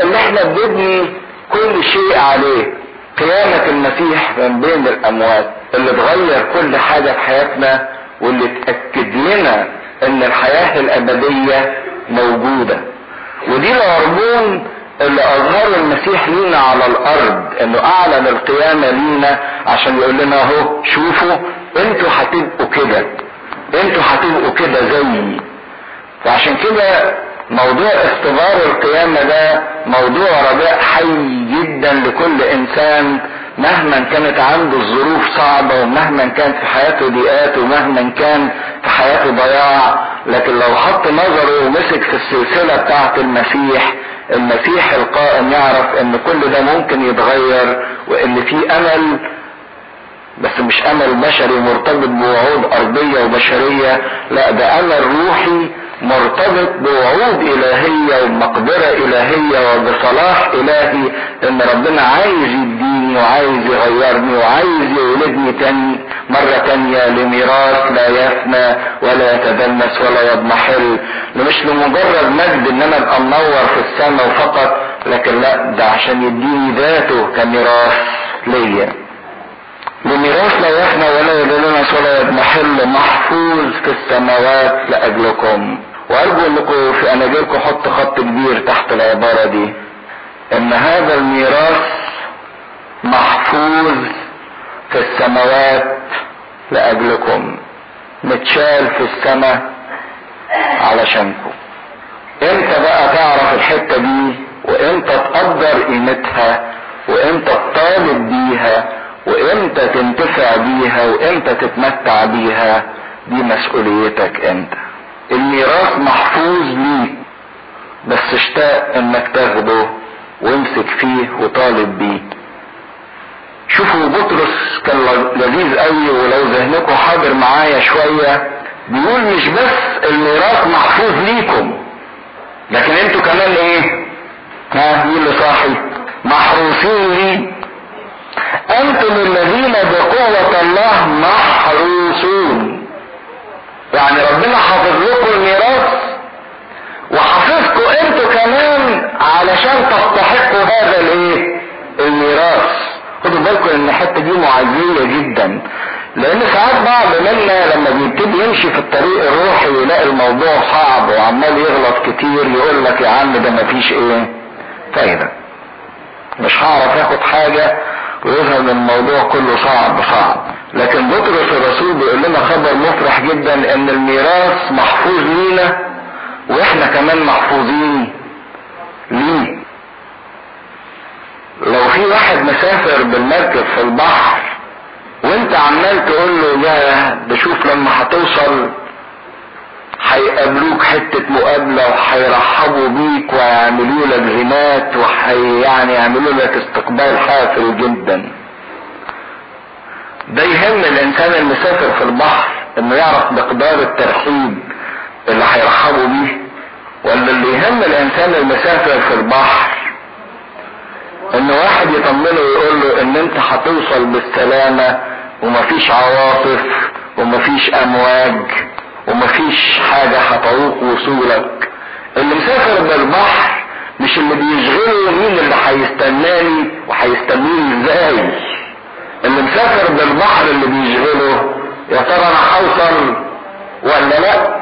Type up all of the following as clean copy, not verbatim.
ان احنا بنبني كل شيء عليه. قيامة المسيح من بين الاموات اللي تغير كل حاجة في حياتنا واللي تأكد لنا ان الحياة الابدية موجودة، ودي العربون اللي اظهر المسيح لينا على الارض، انه اعلن القيامة لينا عشان يقول لنا اهو شوفوا انتوا هتبقوا كده، انتوا هتبقوا كده زيي. وعشان كده موضوع اختبار القيامة ده موضوع رجاء حي جدا لكل انسان مهما كانت عنده الظروف صعبة، ومهما كان في حياته ضيقات، ومهما كان في حياته ضياع، لكن لو حط نظره ومسك في السلسلة بتاعة المسيح القائم يعرف ان كل ده ممكن يتغير، وان في امل، بس مش امل بشري مرتبط بوعود ارضية وبشرية، لا ده امل روحي مرتبط بوعود الهية ومقدرة الهية وبصلاح الهي، ان ربنا عايز يديني وعايز يغيرني وعايز يولدني تاني مرة تانية لميراث لا يفنى ولا يتدنس ولا يضمحل، مش لمجرد مجد ان انا ابقى منور في السماء فقط، لكن لا ده عشان يديني ذاته كميراث ليا، لميراث لا يفنى ولا يتدنس ولا يضمحل، محفوظ في السماوات لاجلكم. وارجو انكم في اناجيلكم حط خط كبير تحت العبارة دي، ان هذا الميراث محفوظ في السماوات لاجلكم، متشال في السماء علشانكم. امتى بقى تعرف الحتة دي، وامتى تقدر قيمتها، وامتى تطالب بيها، وامتى تنتفع بيها، وامتى تتمتع بيها؟ دي مسؤوليتك انت. الميراث محفوظ ليك، بس اشتاق انك تاخده وامسك فيه وطالب بيه. شوفوا بطرس كان لذيذ قوي، ولو ذهنكم حاضر معايا شوية، بيقول مش بس الميراث محفوظ ليكم، لكن انتوا كمان ايه؟ مين اللي صاحي؟ محروسين ليه؟ انتم الذين بقوة الله محروسون. يعني ربنا حافظ لكم الميراث وحافظكم انتوا كمان علشان تستحقوا هذا الايه؟ الميراث. خدوا بالكم ان الحته دي معزيه جدا، لان ساعات بعض منا لما بيبتدي يمشي في الطريق الروحي ويلاقي الموضوع صعب وعمال يغلط كتير، يقول لك يا عم ده مفيش ايه فايده، مش هعرف اخد حاجه، ويظهر الموضوع كله صعب. لكن بطرس الرسول بيقول لنا خبر مفرح جدا، ان الميراث محفوظ لينا واحنا كمان محفوظين ليه. لو في واحد مسافر بالمركب في البحر وانت عمال تقول له يا بشوف لما هتوصل هيقابلوك حتة مقابلة وهيرحبوا بيك ويعملوا لك غنات ويعملوا لك استقبال حافل جدا، ده يهم الانسان المسافر في البحر انه يعرف مقدار الترحيب اللي هيرحبوا بيه، ولا اللي يهم الانسان المسافر في البحر ان واحد يطمنه ويقول له ان انت هتوصل بالسلامة ومفيش عواصف ومفيش امواج ومفيش حاجة هتعوق وصولك؟ اللي مسافر بالبحر مش اللي بيشغله مين اللي هيستناني وهيستنيني ازاي، اللي مسافر بالبحر اللي بيشغله يا ترى انا هوصل ولا لا.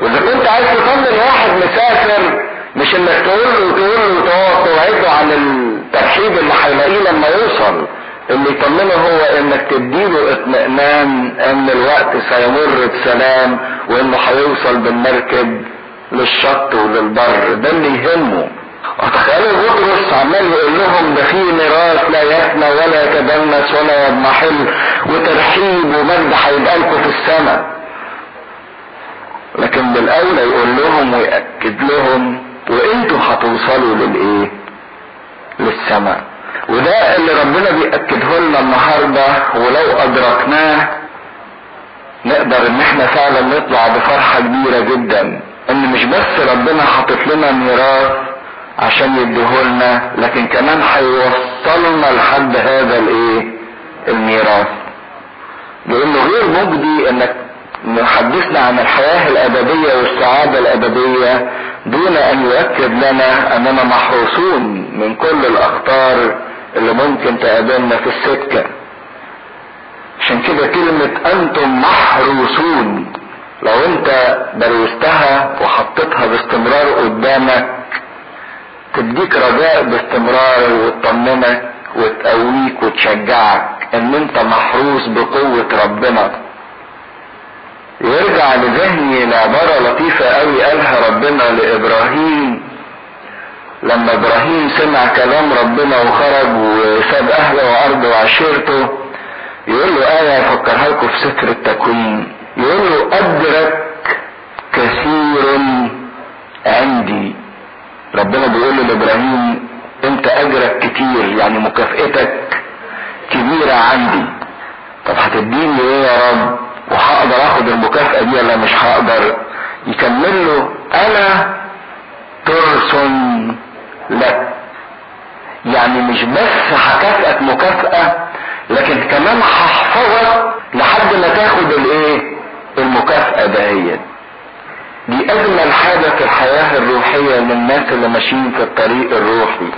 واذا كنت عايز تطمن واحد مسافر مش انك تقول له توعده عن الترحيب اللي هيلاقيه لما يوصل، اللي يطمنه هو انك تديله اطمئنان ان الوقت سيمر بسلام، وانه هيوصل بالمركب للشط وللبر، ده اللي يهمه. وتخيلوا بطرس عمال يقول لهم ده فيه ميراث لا يفنى ولا يتدنس ولا يضمحل، وترحيب ومجد هيبقى لكم في السماء، لكن بالاولى يقول لهم ويأكد لهم وانتوا هتوصلوا للايه؟ للسماء. وده اللي ربنا بيأكده لنا النهارده، ولو ادركناه نقدر ان احنا فعلا نطلع بفرحه كبيره جدا، ان مش بس ربنا حاطط لنا ميراث عشان يديهولنا، لكن كمان هيوصلنا لحد هذا الايه؟ الميراث. لانه غير مجدي انك نحدثنا عن الحياة الأبدية والسعادة الأبدية دون أن يؤكد لنا أننا محروسون من كل الأخطار اللي ممكن تقابلنا في السكة. عشان كده كلمة أنتم محروسون لو أنت درستها وحطيتها باستمرار قدامك تديك رجاء باستمرار وتطمنك وتقويك وتشجعك ان انت محروس بقوة ربنا. ويرجع لذهني لعبارة لطيفة قوي قالها ربنا لابراهيم لما ابراهيم سمع كلام ربنا وخرج وساب اهله وارضه وعشيرته. يقول له ايه افكرها لكم في سفر التكوين، يقول له ادرك كثير عندي. ربنا بيقول له لابراهيم انت اجرك كتير يعني مكافئتك كبيرة عندي. طب هتديني ايه يا رب وهقدر اخد المكافأة دي ولا مش هقدر؟ يكمل له انا ترس لك، يعني مش بس هكافئك مكافأة لكن كمان هحفظك لحد ما تاخد الايه المكافأة دهيت. دي اجمل حاجة في الحياة الروحية للناس اللي ماشيين في الطريق الروحي،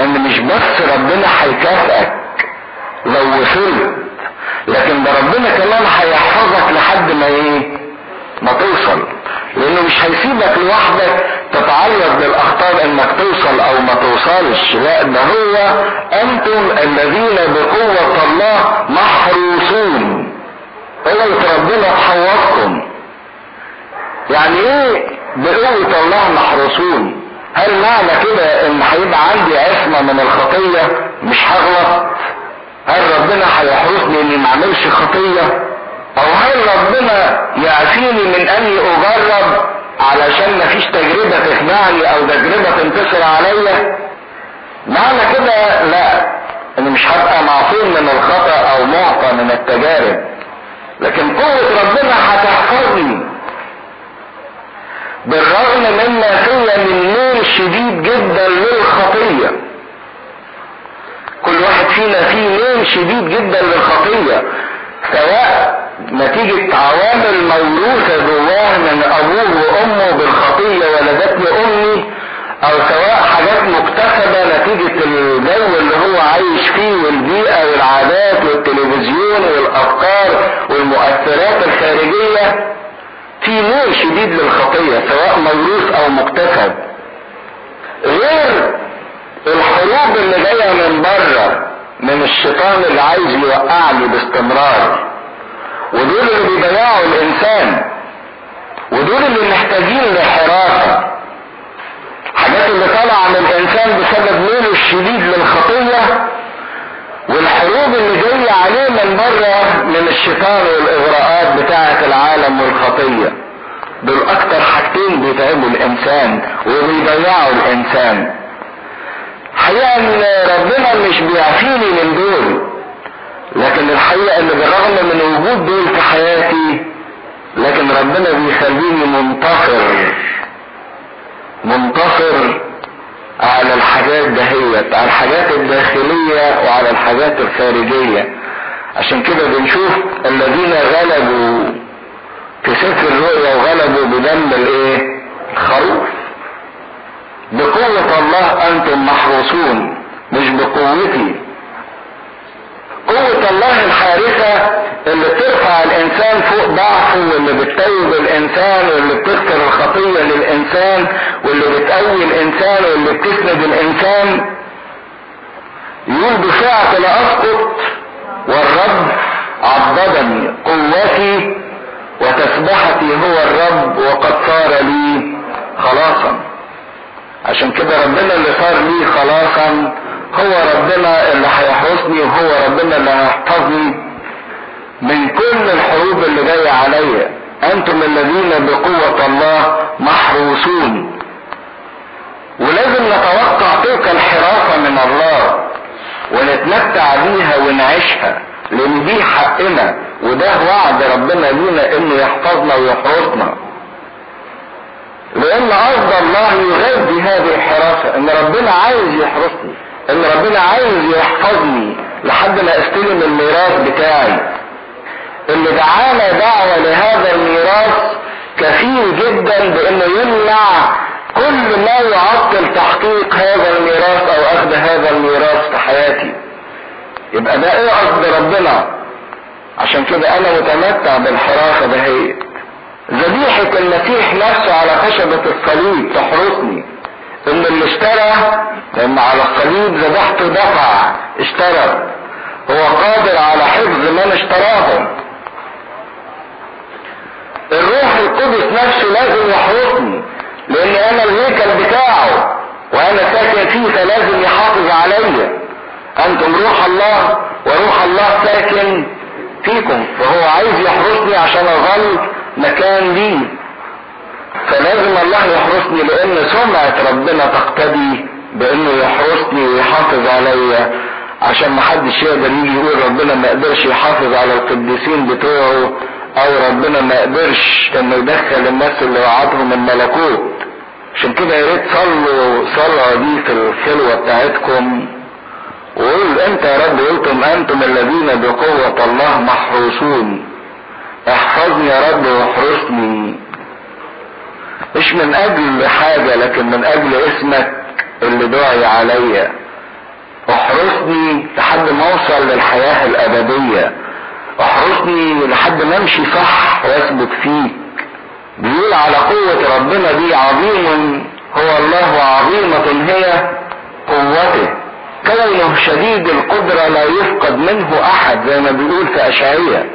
ان مش بس ربنا هيكافئك لو وصلت لكن ده ربنا كمان هيحفظك لحد ما ما توصل، لانه مش هيسيبك لوحدك تتعرض للاخطار انك توصل او ما توصلش. لا، ده هو انتم الذين بقوة الله محروسون، قوة ربنا تحوطكم. يعني ايه بقوة الله محروسون؟ هل معنى كده ان هيبقى عندي عصمة من الخطية مش هغلط؟ هل ربنا هيحرسني اني ما اعملش خطية؟ او هل ربنا يعفيني من اني اجرب علشان ما فيش تجربة تخدعني او تجربة تنتصر عليا؟ معنى كده لا، انا مش هبقى معصوم من الخطأ او معصى من التجارب، لكن قوة ربنا هتحفظني بالرغم مما فيا من نور شديد جدا للخطية. كل واحد فينا فيه نور شديد جدا للخطية، سواء نتيجة عوامل موروثة جواه من ابوه وامه بالخطية ولدتني امي، او سواء حاجات مكتسبة نتيجة الجو اللي هو عايش فيه والبيئة والعادات والتلفزيون والافكار والمؤثرات الخارجية. في نوع شديد للخطية سواء موروث او مكتسب، غير الحروب اللي جاية من بره من الشيطان اللي عايز يوقعني باستمرار، ودول اللي بيضيعوا الانسان، ودول اللي محتاجين لحراسة. حاجات اللي طالعة من الانسان بسبب نوعه الشديد للخطية، والحروب اللي جاية عليه من بره من الشيطان والاغراءات بتاعة العالم والخطية. دول اكتر حاجتين بيتعبوا الانسان وبيضيعوا الانسان. الحقيقة ان ربنا مش بيعفيني من دول، لكن الحقيقة ان بالرغم من وجود دول في حياتي لكن ربنا بيخليني منتصر على الحاجات دهيت، على الحاجات الداخلية وعلى الحاجات الخارجية. عشان كده بنشوف الذين غلبوا في سفر الرؤيا وغلبوا بدم الخروف. بقوة الله انتم محروسون مش بقوتي. قوة الله الحارسة اللي بترفع الانسان فوق ضعفه، واللي بتتوب الانسان، واللي بتغفر الخطية للانسان، واللي بتقوي الانسان، واللي بتسند الانسان. يقول بساعة لاسقط والرب عضدني، قوتي وتسبحتي هو الرب وقد صار لي خلاصا. عشان كده ربنا اللي صار لي خلاصا هو ربنا اللي هيحرسني، وهو ربنا اللي هيحفظني من كل الحروب اللي جايه عليا. انتم الذين بقوة الله محروسون، ولازم نتوقع تلك الحراسة من الله ونتمتع بيها ونعيشها، لان دي حقنا وده وعد ربنا لينا انه يحفظنا ويحرسنا، لان قصد الله يغذي هذه الحراسة. ان ربنا عايز يحرسني، ان ربنا عايز يحفظني لحد ما استلم الميراث بتاعي، اللي دعانا دعوة لهذا الميراث كفيل جدا بانه يمنع كل ما يعطل تحقيق هذا الميراث او اخذ هذا الميراث في حياتي. يبقى ده ايه قصد ربنا؟ عشان كده انا متمتع بالحراسة دهيت. ذبيحة المسيح نفسه على خشبة الصليب تحرسني ان اللي اشترى، لان على الصليب ذبحته دفع، اشترى، هو قادر على حفظ من اشتراهم. الروح القدس نفسه لازم يحرسني لان انا الهيكل بتاعه وانا ساكن فيه، فلازم يحافظ عليا. انتم روح الله وروح الله ساكن فيكم، فهو عايز يحرسني عشان اظل مكان ليه، فلازم الله يحرسني لان سمعة ربنا تقتدي بانه يحرسني ويحافظ عليا، عشان محدش يقدر يجي يقول ربنا ما قدرش يحافظ على القديسين بتوعه، او ربنا ما قدرش انه يدخل الناس اللي وعدهم الملكوت. عشان كده يا ريت صلوا الصلاة دي في الخلوة بتاعتكم، وقول انت يا رب، قلتم انتم الذين بقوة الله محروسون، احفظني يا رب واحرسني، مش من اجل حاجة لكن من اجل اسمك اللي دعي عليا. احرسني لحد ما اوصل للحياة الابدية، احرسني لحد ما امشي صح واثبت فيك. بيقول على قوة ربنا دي عظيم هو الله وعظيمة هي قوته، كونه شديد القدرة لا يفقد منه احد زي ما بيقول في اشعياء.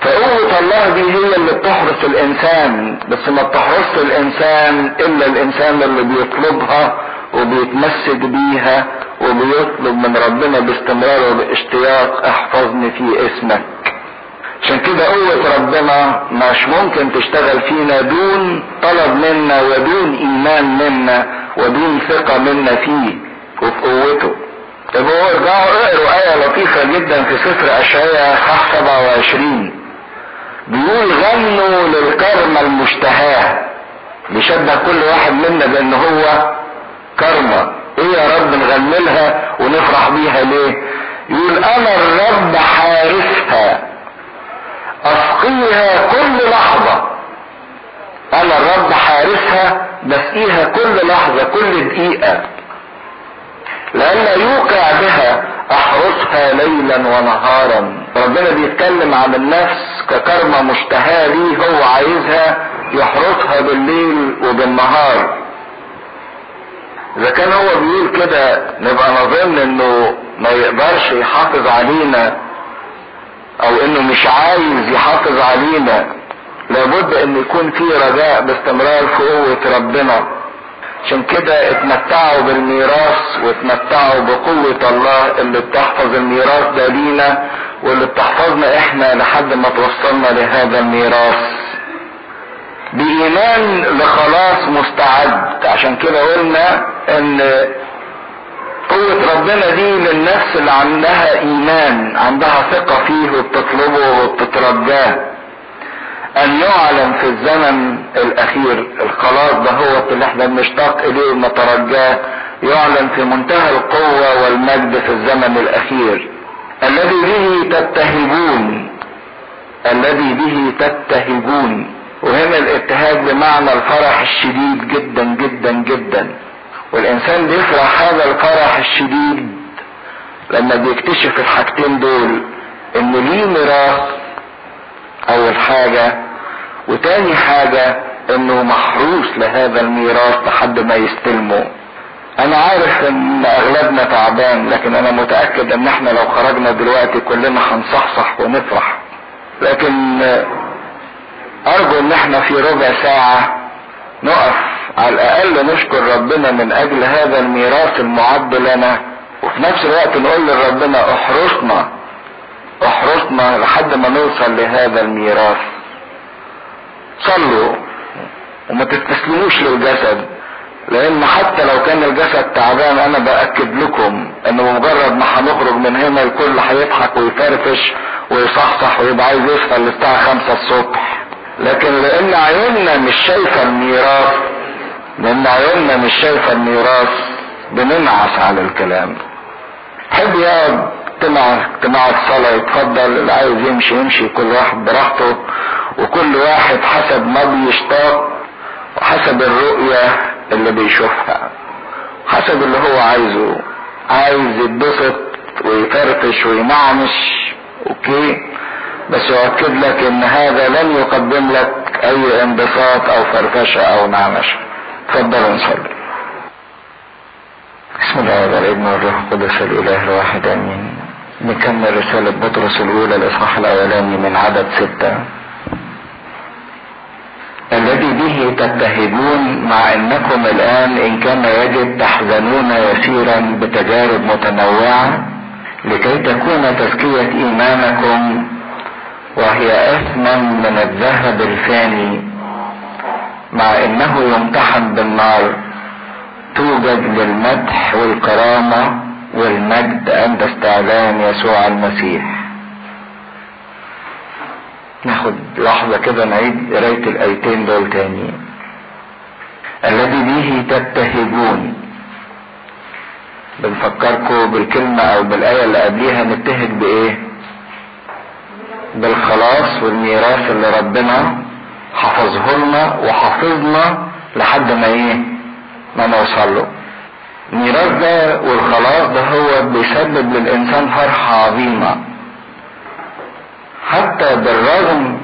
فقوة الله دي هي اللي بتحرس الانسان، بس ما بتحرس الانسان الا الانسان اللي بيطلبها وبيتمسك بيها وبيطلب من ربنا باستمرار وباشتياق احفظني في اسمك. عشان كده قوة ربنا مش ممكن تشتغل فينا دون طلب منا ودون ايمان منا ودون ثقة منا فيه وفي قوته. طب ارجعوا اقروا آية لطيفة جدا في سفر اشعياء اصحاح 27، بيقول غنوا للكرمة المشتهاة. بيشبه كل واحد منا بان هو كرمة. ايه يا رب نغنلها ونفرح بيها ليه؟ يقول انا الرب حارسها اسقيها كل لحظة. انا الرب حارسها بسقيها كل لحظة كل دقيقة، لان يوقع بها احرسها ليلا ونهارا. ربنا بيتكلم عن النفس ككرمة مشتهاة ليه، هو عايزها يحرسها بالليل وبالنهار. اذا كان هو بيقول كده نبقى نظن انه ما يقدرش يحافظ علينا او انه مش عايز يحافظ علينا. لابد ان يكون في رجاء باستمرار في قوة ربنا. عشان كده اتمتعوا بالميراث واتمتعوا بقوة الله اللي بتحفظ الميراث ده لينا واللي بتحفظنا احنا لحد ما توصلنا لهذا الميراث بإيمان لخلاص مستعد. عشان كده قلنا ان قوة ربنا دي للنفس اللي عندها ايمان، عندها ثقة فيه وبتطلبه وبتترجاه. ان يعلم في الزمن الاخير الخلاص ده هو اللي احنا بنشتاق اليه ونترجاه، يعلم في منتهى القوة والمجد في الزمن الاخير. الذي به تتهجون، الذي به تتهجون، وهنا الابتهاج بمعنى الفرح الشديد جدا جدا جدا. والانسان بيفرح هذا الفرح الشديد لما بيكتشف الحاجتين دول، ان ليه ميراث اول حاجة، وتاني حاجة انه محروس لهذا الميراث لحد ما يستلمه. انا عارف ان اغلبنا تعبان، لكن انا متأكد ان احنا لو خرجنا دلوقتي كلنا هنصحصح ونفرح. لكن ارجو ان احنا في ربع ساعة نقف على الاقل نشكر ربنا من اجل هذا الميراث المعد لنا، وفي نفس الوقت نقول لربنا احرسنا احرسنا لحد ما نوصل لهذا الميراث. صلوا وما تستسلموش للجسد، لان حتى لو كان الجسد تعبان انا باكد لكم انه مجرد ما هنخرج من هنا الكل هيضحك ويفرفش ويصحصح ويبقى عايز يصحى للساعة 5 الصبح. لكن لان عيوننا مش شايفة الميراث، لان عيوننا مش شايفة الميراث بننعس على الكلام. حب يا رب اجتماع الصلاة يتفضل، اللي عايز يمشي يمشي، كل واحد براحته، وكل واحد حسب ما بيشتاق وحسب الرؤية اللي بيشوفها، حسب اللي هو عايزه. عايز يتبسط ويفرفش وينعمش اوكي، بس يؤكد لك ان هذا لن يقدم لك اي انبساط او فرفشه او نعمشه. اتفضلوا نصلي. بسم الله والابن والروح القدس الاله الواحد امين. نكمل رساله بطرس الاولى الاصحاح الاولاني من عدد 6. الذي به تبتهجون مع انكم الان ان كان يجب تحزنون يسيرا بتجارب متنوعه لكي تكون تزكيه ايمانكم، وهي اثمن من الذهب الفاني، مع انه يمتحن بالنار، توجد للمدح والكرامه والمجد عند استعلان يسوع المسيح. ناخد لحظة كده نعيد قراية الآيتين دول تاني. الذي به تبتهجون، بنفكركم بالكلمة أو بالآية اللي قبليها، نبتهج بإيه؟ بالخلاص والميراث اللي ربنا حفظه لنا وحفظنا لحد ما إيه؟ ما نوصل له. الميراث ده والخلاص ده هو بيسبب للإنسان فرحة عظيمة، حتى بالرغم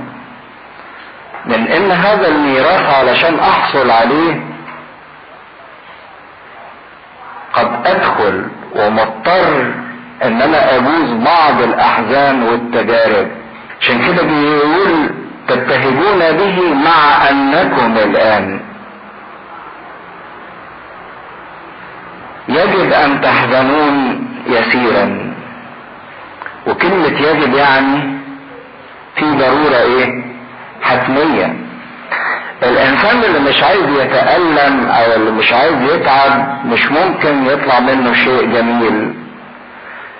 من ان هذا الميراث علشان احصل عليه قد ادخل ومضطر ان انا اجوز بعض الاحزان والتجارب. عشان كده بيقول تبتهجون به مع انكم الان. يجب ان تحزنون يسيرا، وكلمة يجب يعني في ضرورة ايه؟ حتمية. الانسان اللي مش عايز يتألم او اللي مش عايز يتعب مش ممكن يطلع منه شيء جميل.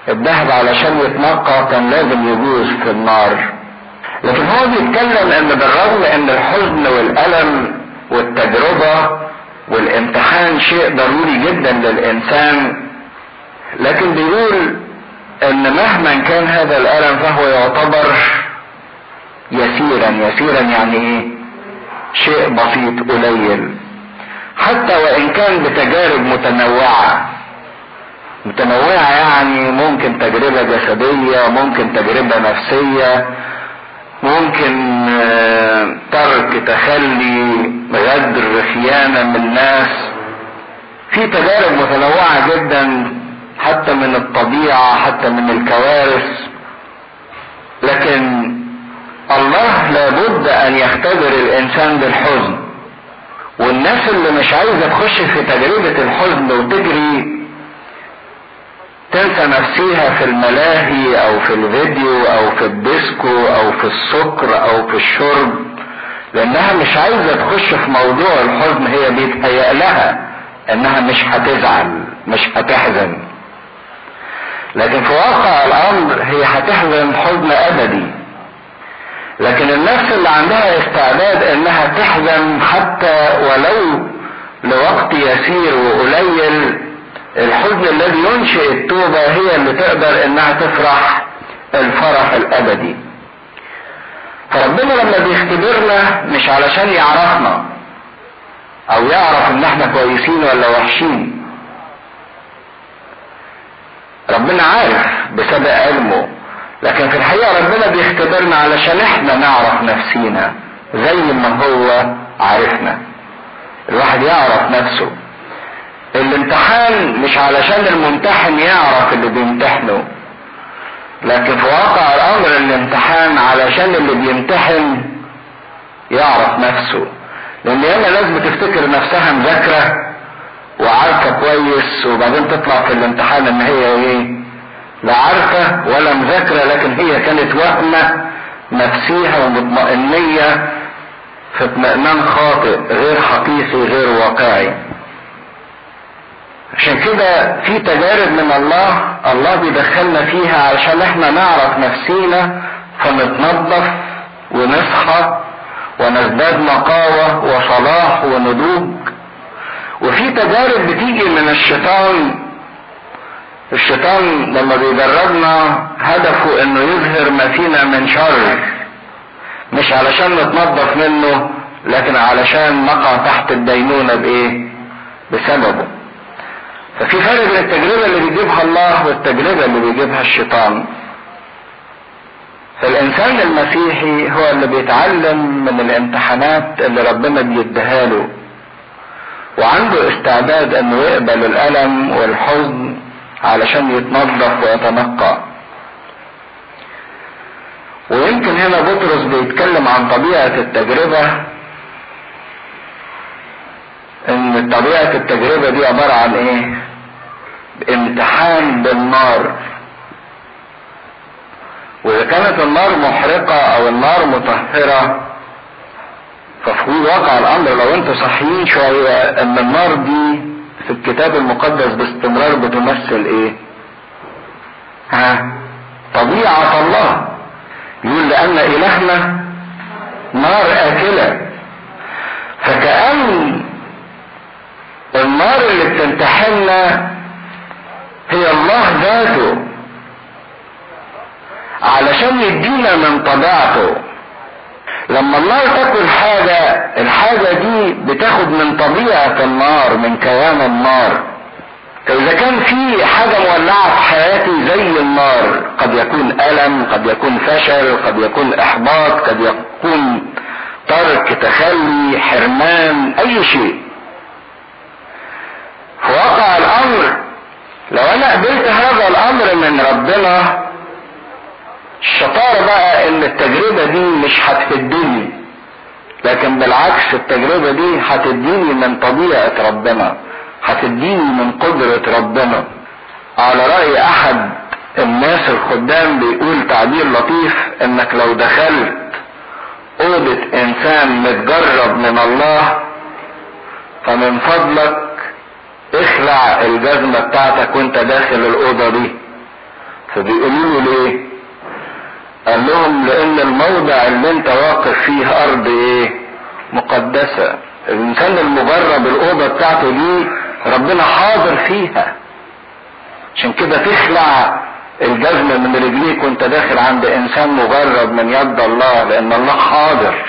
الذهب علشان يتنقى كان لازم يجوز في النار. لكن هو بيتكلم ان بالرغم ان الحزن والألم والتجربة والامتحان شيء ضروري جدا للانسان، لكن بيقول ان مهما كان هذا الألم فهو يعتبر يسيرا. يسيرا يعني ايه؟ شيء بسيط قليل، حتى وان كان بتجارب متنوعة يعني ممكن تجربة جسدية، ممكن تجربة نفسية، ممكن ترك، تخلي، غدر، خيانة من الناس. في تجارب متنوعة جدا حتى من الطبيعة، حتى من الكوارث. لكن الله لابد ان يختبر الانسان بالحزن. والناس اللي مش عايزة تخش في تجربة الحزن وتجري تنسى نفسيها في الملاهي او في الفيديو او في الديسكو او في السكر او في الشرب، لانها مش عايزة تخش في موضوع الحزن. هي بيتهيأ لها انها مش هتزعل مش هتحزن، لكن في واقع الامر هي هتحزن حزن ابدي. لكن النفس اللي عندها استعداد انها تحزن حتى ولو لوقت يسير وقليل، الحزن الذي ينشئ التوبة، هي اللي تقدر انها تفرح الفرح الابدي. فربنا لما بيختبرنا مش علشان يعرفنا او يعرف ان احنا كويسين ولا وحشين، ربنا عارف بسبب علمه، لكن في الحقيقة ربنا بيختبرنا علشان احنا نعرف نفسينا زي ما هو عارفنا. الواحد يعرف نفسه. الامتحان مش علشان الممتحن يعرف اللي بيمتحنه، لكن في واقع الامر الامتحان علشان اللي بيمتحن يعرف نفسه. لان ياما ناس بتفتكر نفسها مذاكرة وعارفة كويس، وبعدين تطلع في الامتحان ان هي ايه؟ لا عارفة ولا مذاكرة، لكن هي كانت وهمة نفسيها ومطمئنية في اطمئنان خاطئ غير حقيقي غير واقعي. عشان كده في تجارب من الله بيدخلنا فيها علشان احنا نعرف نفسينا، فنتنظف ونصحى ونزداد نقاوة وصلاح ونضوج. وفي تجارب بتيجي من الشيطان الشيطان لما بيدربنا هدفه انه يظهر ما فينا من شر، مش علشان نتنظف منه، لكن علشان نقع تحت الدينونة بايه؟ بسببه. ففي فرق بين التجربة اللي بيجيبها الله والتجربة اللي بيجيبها الشيطان. فالانسان المسيحي هو اللي بيتعلم من الامتحانات اللي ربنا بيديها له، وعنده استعداد انه يقبل الالم والحزن علشان يتنظف ويتنقى. ويمكن هنا بطرس بيتكلم عن طبيعة التجربة، ان طبيعة التجربة دي عبارة عن ايه؟ امتحان بالنار. واذا كانت النار محرقة او النار مطهرة، ففي واقع الامر لو انتوا صحيين شوية ان النار دي في الكتاب المقدس باستمرار بتمثل ايه؟ طبيعة الله. يقول لأن إلهنا نار آكلة، فكأن النار اللي بتمتحننا هي الله ذاته علشان يدينا من طبيعته. لما النار تاكل حاجة، الحاجة دي بتاخد من طبيعة النار، من كيان النار. فإذا كان في حاجة مولعة في حياتي زي النار، قد يكون ألم، قد يكون فشل، قد يكون إحباط، قد يكون ترك، تخلي، حرمان، أي شيء. في واقع الأمر لو أنا قبلت هذا الأمر من ربنا، الشطارة بقى إن التجربة دي مش هتفدني، لكن بالعكس التجربة دي هتديني من طبيعة ربنا، هتديني من قدرة ربنا. على رأي احد الناس الخدام بيقول تعبير لطيف، انك لو دخلت اوضة انسان متجرب من الله، فمن فضلك اخلع الجزمة بتاعتك وانت داخل الاوضة دي. فبيقولوا له ليه؟ قال لهم لان الموضع اللي انت واقف فيه ارض ايه؟ مقدسة. الانسان المجرب الاوضة بتاعته دي ربنا حاضر فيها، عشان كده تخلع الجزمة من رجليك وانت داخل عند انسان مجرب من يد الله، لان الله حاضر.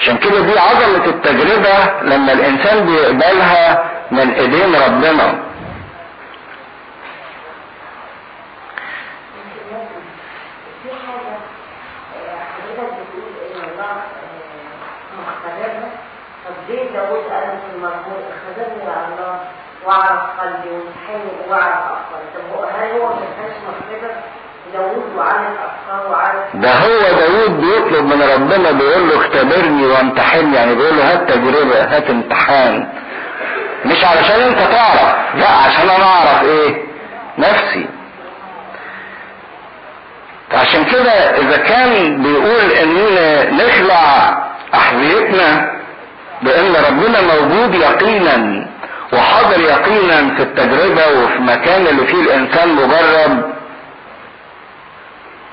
عشان كده دي عضلة التجربة لما الانسان بيقبلها من ايدين ربنا. وعرف قلبي ومتحني وعرف أفكار. طب هل هو مفيش مخطبة داود وعرف أفكار وعرف؟ ده هو داود بيطلب من ربنا، بيقول له اختبرني وامتحني، يعني بيقول له هات تجربة، هات امتحان، مش علشان انت تعرف، لا عشان انا اعرف ايه نفسي. عشان كده اذا كان بيقول اننا نخلع احذيتنا بان ربنا موجود يقينا وحاضر يقينا في التجربة وفي مكان اللي فيه الانسان مجرب.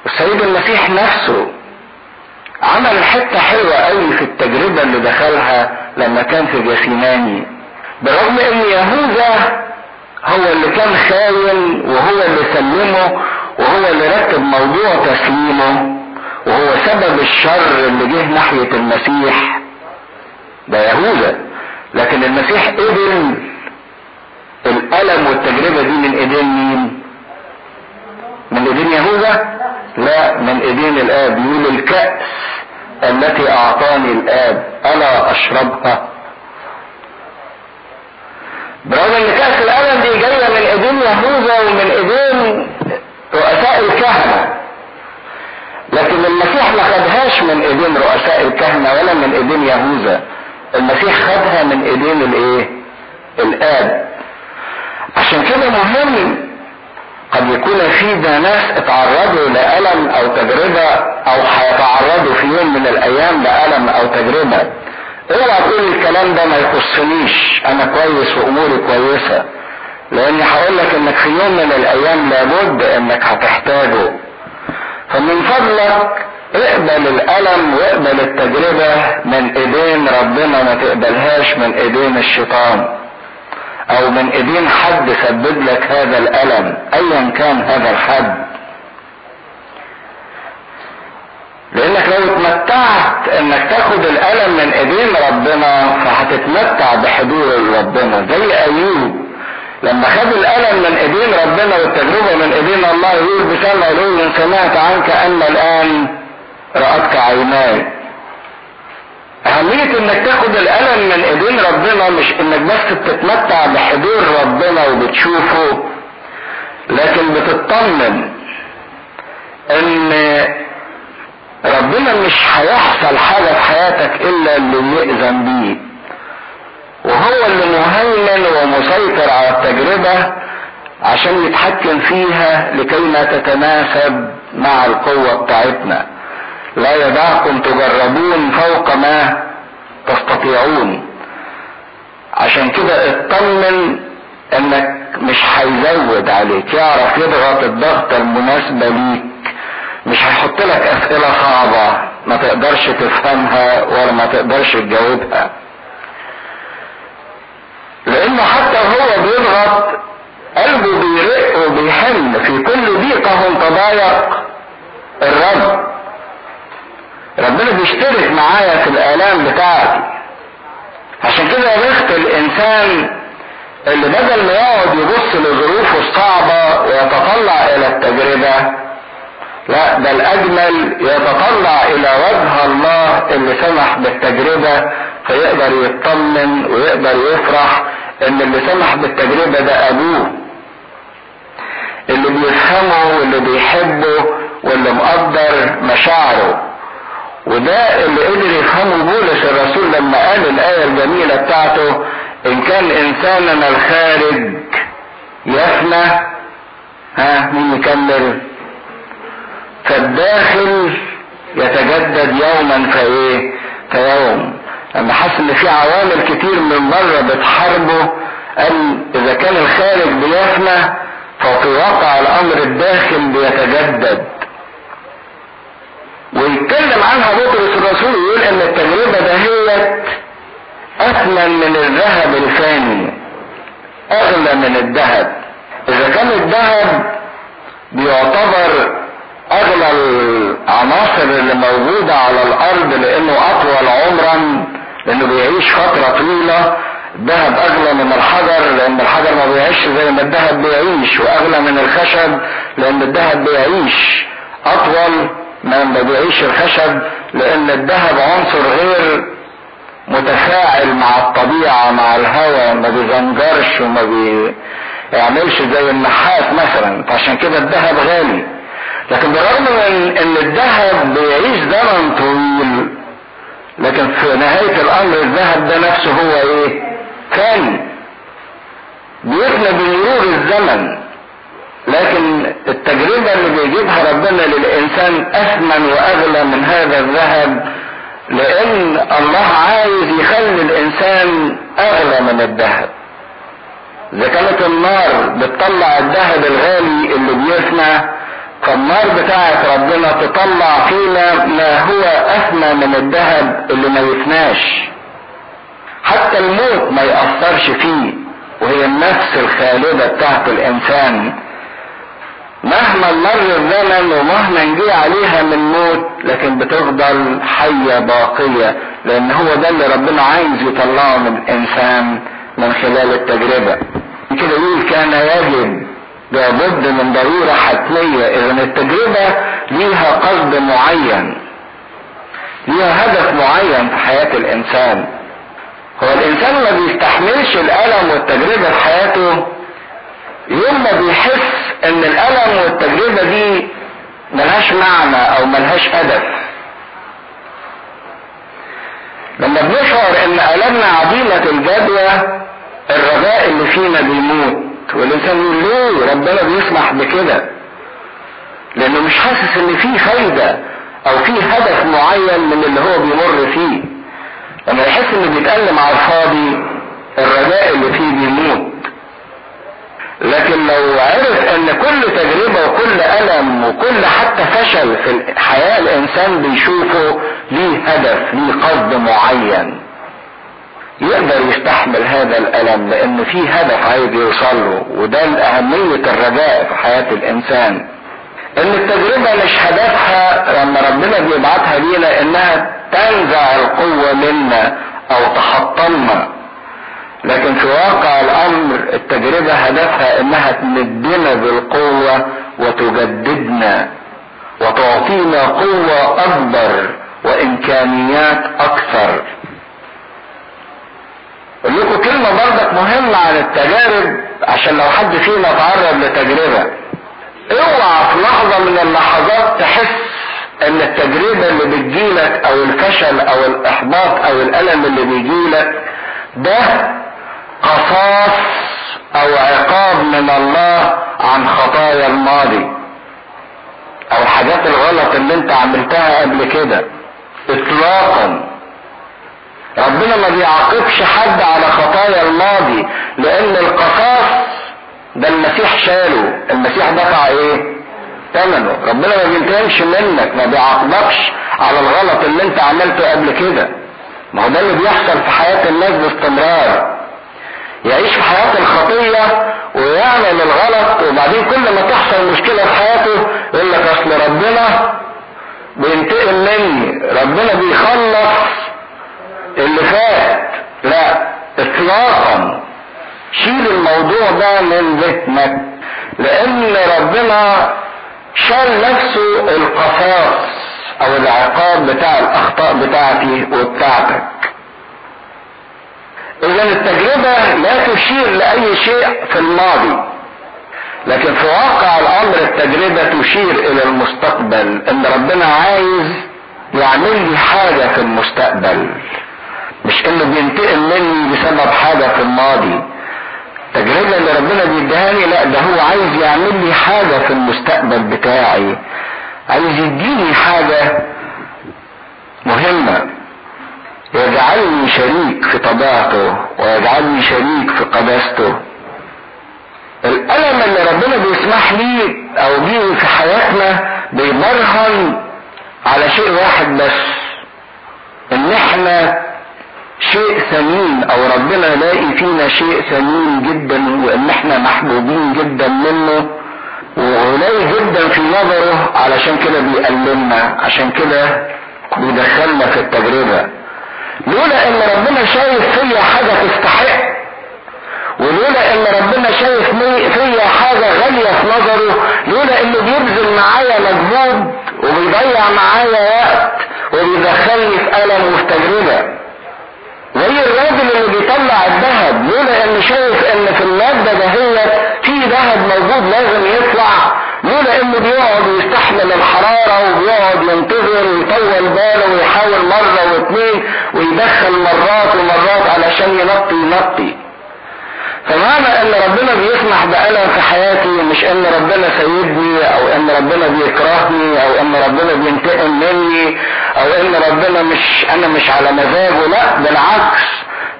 السيد المسيح نفسه عمل حتة حلوة قوي في التجربة اللي دخلها لما كان في جاثيماني، برغم ان يهوذا هو اللي كان خاين، وهو اللي سلمه، وهو اللي رتب موضوع تسليمه، وهو سبب الشر اللي جه ناحية المسيح، ده يهوذا. لكن المسيح قبل الألم والتجربة دي من ايدين مين؟ من ايدين يهوذا؟ لا، من ايدين الآب. يقول الكأس التي اعطاني الآب الا اشربها. برغم ان كأس الألم دي جاية من ايدين يهوذا ومن ايدين رؤساء الكهنة، لكن المسيح ما خدهاش من ايدين رؤساء الكهنة ولا من ايدين يهوذا، المسيح خدها من ايدين الايه؟ الاب. عشان كده مهم، قد يكون فينا ناس اتعرضوا لألم او تجربة، او هيتعرضوا في يوم من الايام لألم او تجربة. اوعى تقول الكلام ده ما يخصنيش، انا كويس واموري كويسة، لاني هقولك انك في يوم من الايام لابد انك هتحتاجه. فمن فضلك اقبل الألم واقبل التجربة من ايدين ربنا، ما تقبلهاش من ايدين الشيطان. او من ايدين حد سبب لك هذا الالم ايا كان هذا الحد، لانك لو اتمتعت انك تاخد الالم من ايدين ربنا فهتتمتع بحضور ربنا، زي ايوب لما خد الالم من ايدين ربنا والتجربه من ايدين الله يقول بسمع له ان سمعت عنك ان الان رأتك عيناي. اهمية انك تاخد الالم من ايدين ربنا مش انك بس بتتمتع بحضور ربنا وبتشوفه، لكن بتطمن ان ربنا مش هيحصل حاجة في حياتك الا اللي يأذن بيه، وهو اللي مهيمن ومسيطر على التجربة عشان يتحكم فيها لكي ما تتناسب مع القوة بتاعتنا. لا يدعكم تجربون فوق ما تستطيعون. عشان كده اطمن انك مش هيزود عليك، يعرف يضغط الضغطة المناسبة ليك، مش هيحط لك اسئلة صعبة ما تقدرش تفهمها ولا ما تقدرش تجاوبها، لانه حتى هو بيضغط قلبه بيرق وبيحن. في كل ضيقة تضايق الرب، ربنا بيشترك معايا في الالام بتاعتي. عشان كده بخت الانسان اللي بدل ما يقعد يبص لظروفه الصعبة ويتطلع الى التجربة، لا ده الاجمل يتطلع الى وجه الله اللي سمح بالتجربة، فيقدر يطمن ويقدر يفرح ان اللي سمح بالتجربة ده ابوه اللي بيفهمه واللي بيحبه واللي مقدر مشاعره. وده اللي قدر يفهمه بولس الرسول لما قال الآية الجميلة بتاعته: إن كان إنساننا الخارج يفنى، مين يكمل؟ فالداخل يتجدد يوما فيوم. لما حس إن في عوامل كتير من بره بتحاربه، قال إذا كان الخارج بيفنى ففي واقع الأمر الداخل بيتجدد. ويتكلم عنها بطرس الرسول يقول ان التجربة دهيت اثمن من الذهب الفاني، اغلى من الذهب. اذا كان الذهب بيعتبر اغلى العناصر اللي موجودة على الارض لانه اطول عمرا، لانه بيعيش فترة طويلة. الذهب اغلى من الحجر لان الحجر ما بيعيش زي ما الذهب بيعيش، واغلى من الخشب لان الذهب بيعيش اطول ما بيعيش الخشب، لان الذهب عنصر غير متفاعل مع الطبيعة مع الهواء، ما بيزنجرش وما بيعملش زي النحاس مثلا، فعشان كده الذهب غالي. لكن بالرغم من ان الذهب بيعيش زمن طويل، لكن في نهاية الامر الذهب ده نفسه هو فاني بيفنى بمرور الزمن. لكن التجربة اللي بيجيبها ربنا للإنسان أثمن وأغلى من هذا الذهب، لأن الله عايز يخلي الإنسان أغلى من الذهب. إذا كانت النار بتطلع الذهب الغالي اللي بيفنى، فالنار بتاعة ربنا تطلع فينا ما هو أثمن من الذهب اللي ما يفناش، حتى الموت ما يأثرش فيه، وهي النفس الخالدة بتاعة الإنسان. مهما مر الزمن ومهما نجي عليها من موت، لكن بتفضل حية باقية، لان هو ده اللي ربنا عايز يطلعه من الانسان من خلال التجربة. كده يقول كان يجب، ده بد من ضرورة حتمية. اذا التجربة ليها قصد معين، ليها هدف معين في حياة الانسان. هو الانسان ما بيستحملش الالم والتجربة في حياته يوم ما بيحس ان الالم والتجربة دي ملهاش معنى او ملهاش هدف. لما بنشعر ان الامنا عظيمة الجدوى، الرجاء اللي فينا بيموت. والانسان يقول ليه ربنا بيسمح بكده؟ لانه مش حاسس ان فيه فايدة او فيه هدف معين من اللي هو بيمر فيه. لما يحس انه بيتألم على الفاضي، الرجاء اللي فيه بيموت. لكن لو عرف ان كل تجربة وكل ألم وكل حتى فشل في الحياة الانسان بيشوفه ليه هدف، ليه قصد معين، يقدر يستحمل هذا الألم لأنه في هدف عايز يوصله. وده أهمية الرجاء في حياة الإنسان، إن التجربة مش هدفها لما ربنا بيبعتها لينا إنها تنزع القوة منا أو تحطمنا، لكن في واقع الأمر التجربة هدفها إنها تمدنا بالقوة وتجددنا وتعطينا قوة أكبر وإمكانيات أكثر. أقول لكم كلمة برضك مهمة عن التجارب عشان لو حد فينا اتعرض لتجربة، اوعى في لحظة من اللحظات تحس ان التجربة اللي بتجيلك او الفشل او الاحباط او الالم اللي بيجيلك ده قصاص او عقاب من الله عن خطايا الماضي او الحاجات الغلط اللي انت عملتها قبل كده اطلاقا. ربنا ما بيعاقبش حد على خطايا الماضي لان القصاص ده المسيح شاله، المسيح دفع ايه؟ ثمنه. ربنا ما بينتقمش منك، ما بيعاقبكش على الغلط اللي انت عملته قبل كده. ما هو ده اللي بيحصل في حياة الناس باستمرار، يعيش في حياة الخطية ويعمل الغلط وبعدين كل ما تحصل مشكلة في حياته يقول لك اصل ربنا بينتقم مني، ربنا بيخلص اللي فات. لا اطلاقا، شيل الموضوع ده من ذهنك لان ربنا شال نفسه القصاص او العقاب بتاع الاخطاء بتاعتي وبتاعتك. اذا التجربة لا تشير لاي شيء في الماضي، لكن في واقع الامر التجربة تشير الى المستقبل، ان ربنا عايز يعمل لي حاجة في المستقبل، مش انه بينتقم مني بسبب حاجة في الماضي. التجربة اللي ربنا بيدهاني لا، ده هو عايز يعمل لي حاجة في المستقبل بتاعي، عايز يديني حاجة مهمة يجعلني شريك في طبيعته ويجعلني شريك في قداسته. الألم اللي ربنا بيسمح لي او بيه في حياتنا بيبرهن على شيء واحد بس، ان احنا شيء ثمين او ربنا لاقي فينا شيء ثمين جدا، وان احنا محبوبين جدا منه وغالي جدا في نظره، علشان كده بيقللنا، عشان كده بيدخلنا في التجربة. لولا ان ربنا شايف فيا حاجة تستحق، ولولا ان ربنا شايف فيا حاجة غالية في نظره، لولا انه بيبذل معايا مجهود وبيضيع معايا وقت وبيدخلني في ألم وفي تجربة. زي الراجل اللي بيطلع الذهب، لولا انه شايف ان في المادة دهيت في ذهب موجود لازم يطلع، لولا انه بيقعد ويستحمل الحرارة وبيقعد ينتظر ويطول باله ويحاول مرة واثنين ويدخل مرات ومرات علشان ينطي. فمعنى ان ربنا بيسمح بألم في حياتي مش ان ربنا سيدني او ان ربنا بيكرهني او ان ربنا بينتقم مني او ان ربنا انا مش على مزاجه، لا بالعكس،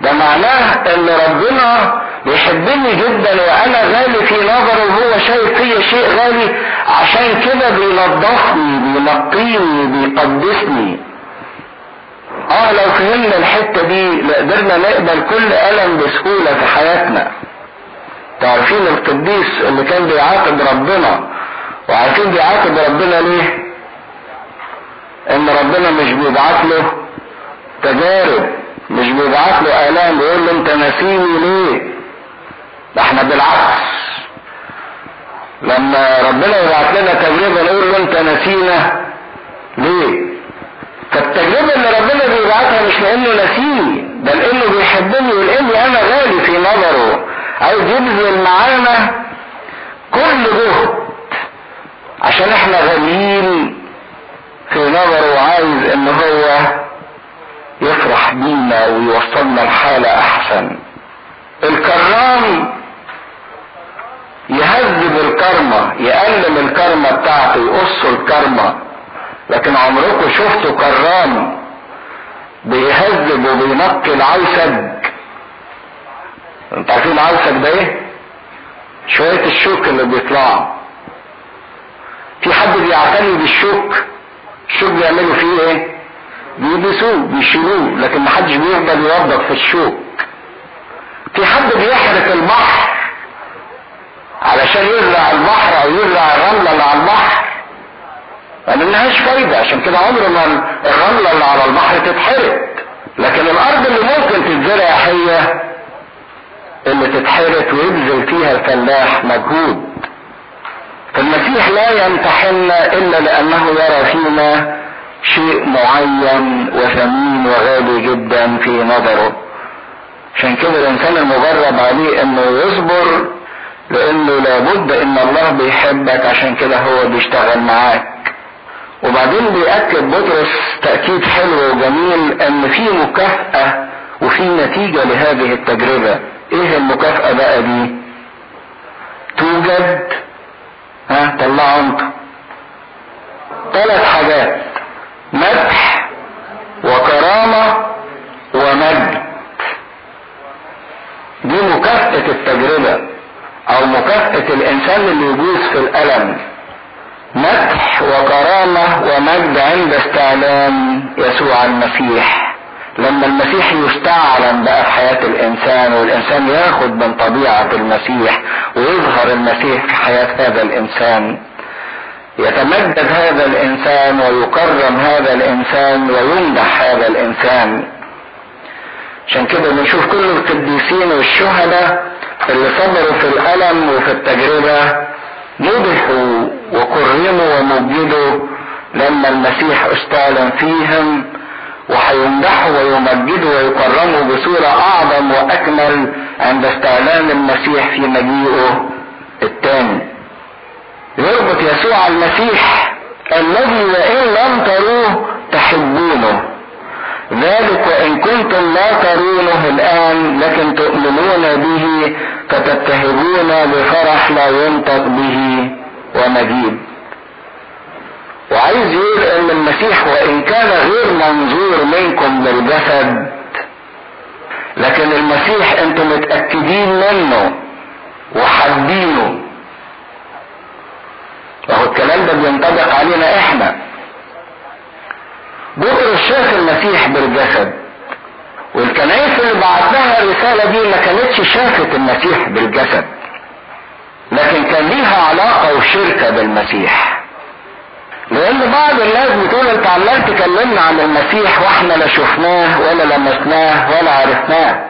ده معناه ان ربنا بيحبني جدا وانا غالي في نظره وهو شايف فيا شيء غالي، عشان كده بينضفني بينقيني بيقدسني. لو فهمنا الحتة دي لقدرنا نقبل كل ألم بسهولة في حياتنا. تعرفين القديس اللي كان بيعاقب ربنا، وعارفين بيعاقب ربنا ليه؟ ان ربنا مش بيبعت له تجارب، مش بيبعت له آلام بيقول له انت ناسيني ليه. ده احنا بالعكس، لما ربنا يبعت لنا تجربة نقول له انت ناسينا ليه. فالتجربة اللي ربنا بيبعتها مش لانه نسيني، بل انه بيحبني ولاني انا غالي في نظره، عايز يبذل معانا كل جهد عشان احنا غاليين في نظره، وعايز ان هو يفرح بينا ويوصلنا لحالة احسن. الكرام يهذب الكرمة، يقلل الكرمة بتاعته، يقصوا الكرمة، لكن عمركم شفتوا كرام بيهذب وبينقي العوسج؟ انتوا عارفين العوسج ده ايه؟ شوية الشوك اللي بيطلعوا. في حد بيعتني بالشوك، الشوك بيعملوا فيه ايه؟ بيلبسوه بيشيلوه، لكن محدش بيفضل يوضب في الشوك. في حد بيحرق البحر علشان يزرع البحر او يزرع الرملة اللي على البحر، ملهاش فايدة. عشان كده عمر ما الرملة اللي على البحر تتحرق. لكن الارض اللي ممكن تتزرع هي اللي تتحرق ويبذل فيها الفلاح مجهود. فالمسيح لا يمتحنا الا لانه يرى فينا شيء معين وثمين وغالي جدا في نظره. عشان كده الانسان المجرب عليه انه يصبر، لانه لابد ان الله بيحبك، عشان كده هو بيشتغل معاك. وبعدين بيأكد بطرس تأكيد حلو وجميل ان في مكافأة وفي نتيجة لهذه التجربة. ايه المكافأة بقى دي؟ توجد طلعوا انت 3 حاجات: مدح وكرامة ومجد. دي مكافأة التجربة او مكافأة الانسان اللي يجوز في الألم. مدح وكرامة ومجد عند استعلان يسوع المسيح. لما المسيح يستعلن بقى في حياة الانسان والانسان ياخد من طبيعة المسيح ويظهر المسيح في حياة هذا الانسان، يتمجد هذا الانسان ويكرم هذا الانسان ويمدح هذا الانسان. عشان كده بنشوف كل القديسين والشهداء اللي صبروا في الالم وفي التجربة مدحوا وكرموا ومجدوا لما المسيح استعلن فيهم، وهيمدحوا ويمجدوا ويكرموا بصورة اعظم واكمل عند استعلان المسيح في مجيئه الثاني. يربط يسوع المسيح الذي وان لم تروه تحبونه، ذلك وان كنتم لا ترونه الان لكن تؤمنون به فتبتهجون بفرح لا ينطق به ومجيد. وعايز يقول ان المسيح وان كان غير منظور منكم بالجسد، لكن المسيح انتم متأكدين منه وحابينه. وهو الكلام ده بينطبق علينا احنا. بطرس شاف المسيح بالجسد، والكنائس اللي بعت لها الرسالة دي ما كانتش شافت المسيح بالجسد، لكن كان ليها علاقة وشركة بالمسيح. لان بعض الناس بتقول انت عمال تكلمنا عن المسيح واحنا لا شفناه ولا لمسناه ولا عرفناه.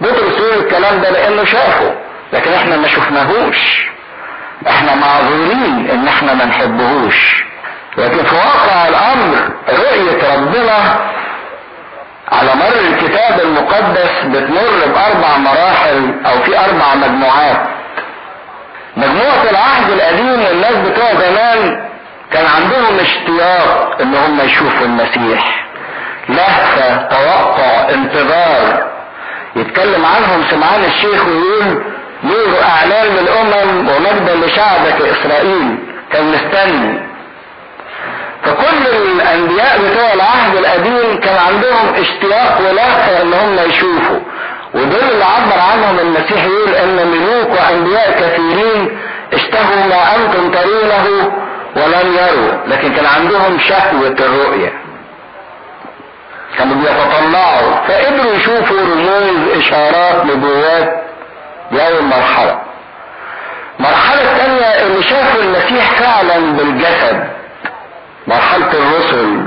بطرس يقول الكلام ده لانه شافه، لكن احنا ما شفناهوش، احنا معذورين ان احنا ما نحبهوش. لكن في واقع الامر رؤية ربنا على مر الكتاب المقدس بتمر ب4 مراحل او في 4 مجموعات. مجموعة العهد القديم والناس بتوع زمان كان عندهم اشتياق ان هم يشوفوا المسيح، لهفة، توقع، انتظار. يتكلم عنهم سمعان الشيخ ويقول نور اعلان للامم ومجدا لشعبك اسرائيل. كان مستني. فكل الانبياء بتوع العهد القديم كان عندهم اشتياق ولهفة ان هم يشوفوا، ودول اللي عبر عنهم المسيح. يقول ان ملوك وانبياء كثيرين اشتهوا ما انتم ترونه ولم يروا، لكن كان عندهم شهوة الرؤية، كانوا بيتطلعوا فقدروا يشوفوا رموز، اشارات، نبوات. دي اول مرحلة. المرحلة الثانية اللي شافوا المسيح فعلا بالجسد، مرحلة الرسل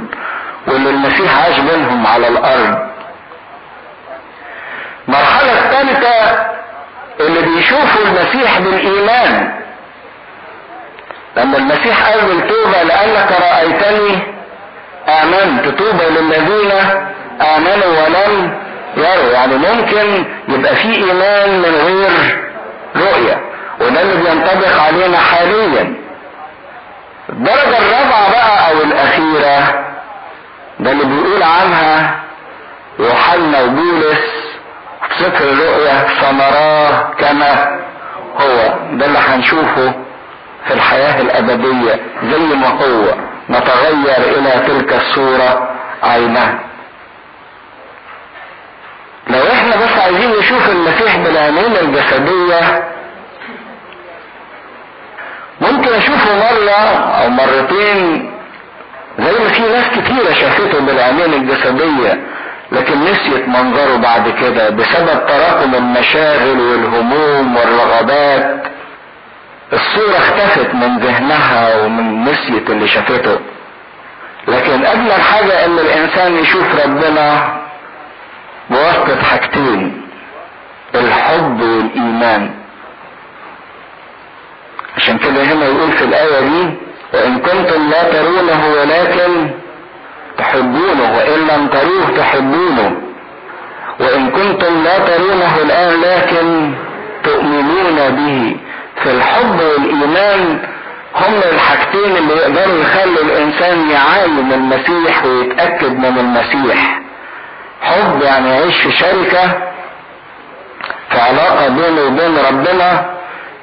واللي المسيح عاش بينهم على الارض. المرحلة الثالثة اللي بيشوفوا المسيح بالإيمان، لما المسيح قال بالتوبة لأنك رأيتني آمنت، توبة للذين آمنوا ولم يروا. يعني ممكن يبقى في إيمان من غير رؤية، وده اللي بينطبق علينا حاليا. الدرجة الرابعة بقى أو الأخيرة، ده اللي بيقول عنها يوحنا وبولس سفر الرؤية، ثمراه كما هو. ده اللي هنشوفه في الحياة الأبدية زي ما هو، نتغير إلى تلك الصورة عينها. لو احنا بس عايزين نشوف المسيح بالعينين الجسدية، ممكن أشوفه مرة أو مرتين زي ما في ناس كتيرة شافته بالعينين الجسدية، لكن نسيت منظره بعد كده بسبب تراكم المشاغل والهموم والرغبات. الصورة اختفت من ذهنها ومن نسيت اللي شافته. لكن اجمل حاجة ان الانسان يشوف ربنا بواسطة حاجتين، الحب والايمان. عشان كده هنا يقول في الاية دي وان كنتم لا ترونه ولكن تحبونه، وان لم تروه تحبونه، وان كنتم لا ترونه الان لكن تؤمنون به. في الحب والايمان هم الحاجتين اللي يقدروا يخلوا الانسان يعاين المسيح ويتأكد من المسيح. حب يعني يعيش في شركة، في علاقة بينه وبين ربنا.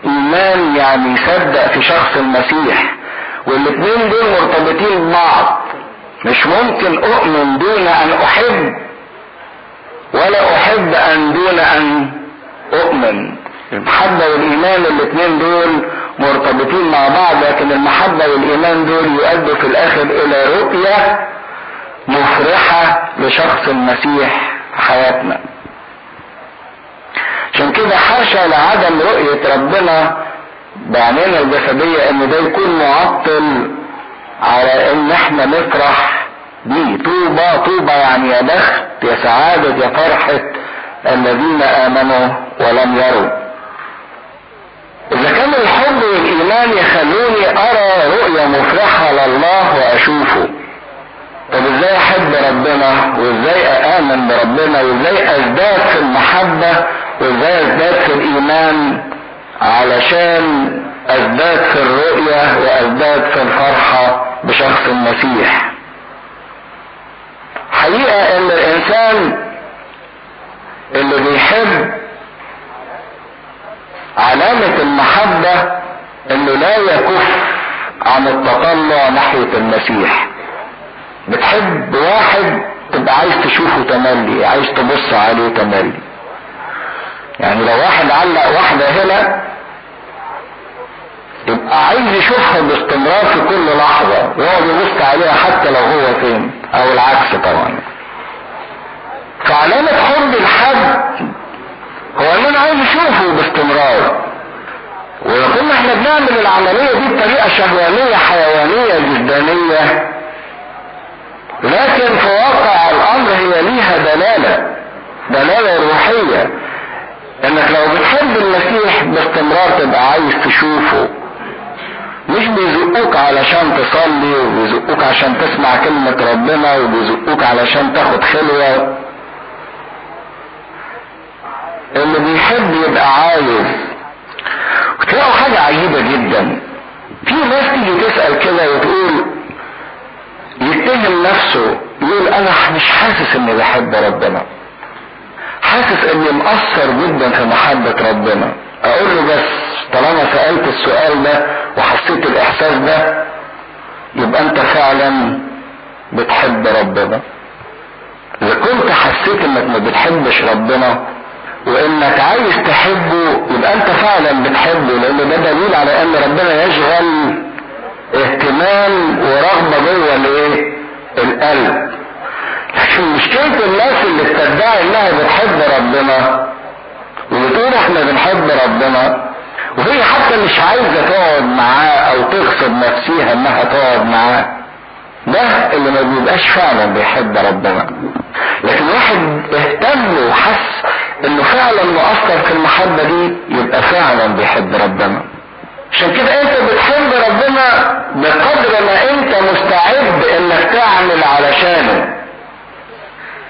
ايمان يعني يصدق في شخص المسيح. والاثنين دول مرتبطين ببعض، مش ممكن اؤمن دون ان احب، ولا احب ان دون ان اؤمن. المحبة والايمان الاثنين دول مرتبطين مع بعض، لكن المحبة والايمان دول يؤدوا في الاخر الى رؤية مفرحة لشخص المسيح في حياتنا. عشان كده حاشا لعدم رؤية ربنا بعينينا الجسدية ان ده يكون معطل على ان احنا نفرح بيه. طوبى طوبى يعني يا بخت يا سعادة يا فرحة الذين امنوا ولم يروا. اذا كان الحب والايمان يخلوني ارى رؤية مفرحة لله واشوفه، طب ازاي احب ربنا وازاي اامن بربنا وازاي ازداد في المحبة وازاي ازداد في الايمان علشان ازداد في الرؤية وازداد في الفرحة بشخص المسيح؟ حقيقة ان الانسان اللي بيحب علامة المحبة انه لا يكف عن التطلع ناحية المسيح. بتحب واحد تبقى عايز تشوفه تملي، عايز تبص عليه تملي. يعني لو واحد علق واحدة هنا يبقى عايز يشوفها باستمرار في كل لحظة وهو بيبص عليها حتى لو هو فين، او العكس طبعا. فعلامة حب الحب هو اننا عايز يشوفه باستمرار. ويقولنا احنا بنعمل العملية دي بطريقة شهوانية حيوانية جدانية، لكن في واقع الامر هي ليها دلالة روحية. انك لو بتحب المسيح باستمرار تبقى عايز تشوفه. مش بيزقوك علشان تصلي، وبيزقوك عشان تسمع كلمة ربنا، وبيزقوك علشان تاخد خلوة. اللي بيحب يبقى عايز. وتلاقوا حاجة عجيبة جدا، في ناس تيجي تسأل كده وتقول يتهم نفسه يقول انا مش حاسس اني بحب ربنا، حاسس اني مقصر جدا في محبة ربنا. اقول له بس طالما سألت السؤال ده وحسيت الاحساس ده يبقى انت فعلا بتحب ربنا. اذا كنت حسيت انك ما بتحبش ربنا وانك عايز تحبه يبقى انت فعلا بتحبه، لان ده دليل على ان ربنا يشغل اهتمام ورغبة جوه القلب. لكن مشكلة الناس اللي بتدعي انها بتحب ربنا وبتقول احنا بنحب ربنا وهي حتى مش عايزة تقعد معاه او تغصب نفسيها انها تقعد معاه، ده اللي ما بيبقاش فعلا بيحب ربنا. لكن واحد اهتم وحس انه فعلا مؤثر في المحبة دي يبقى فعلا بيحب ربنا. عشان كده انت بتحب ربنا بقدر ما انت مستعد انك تعمل علشانه.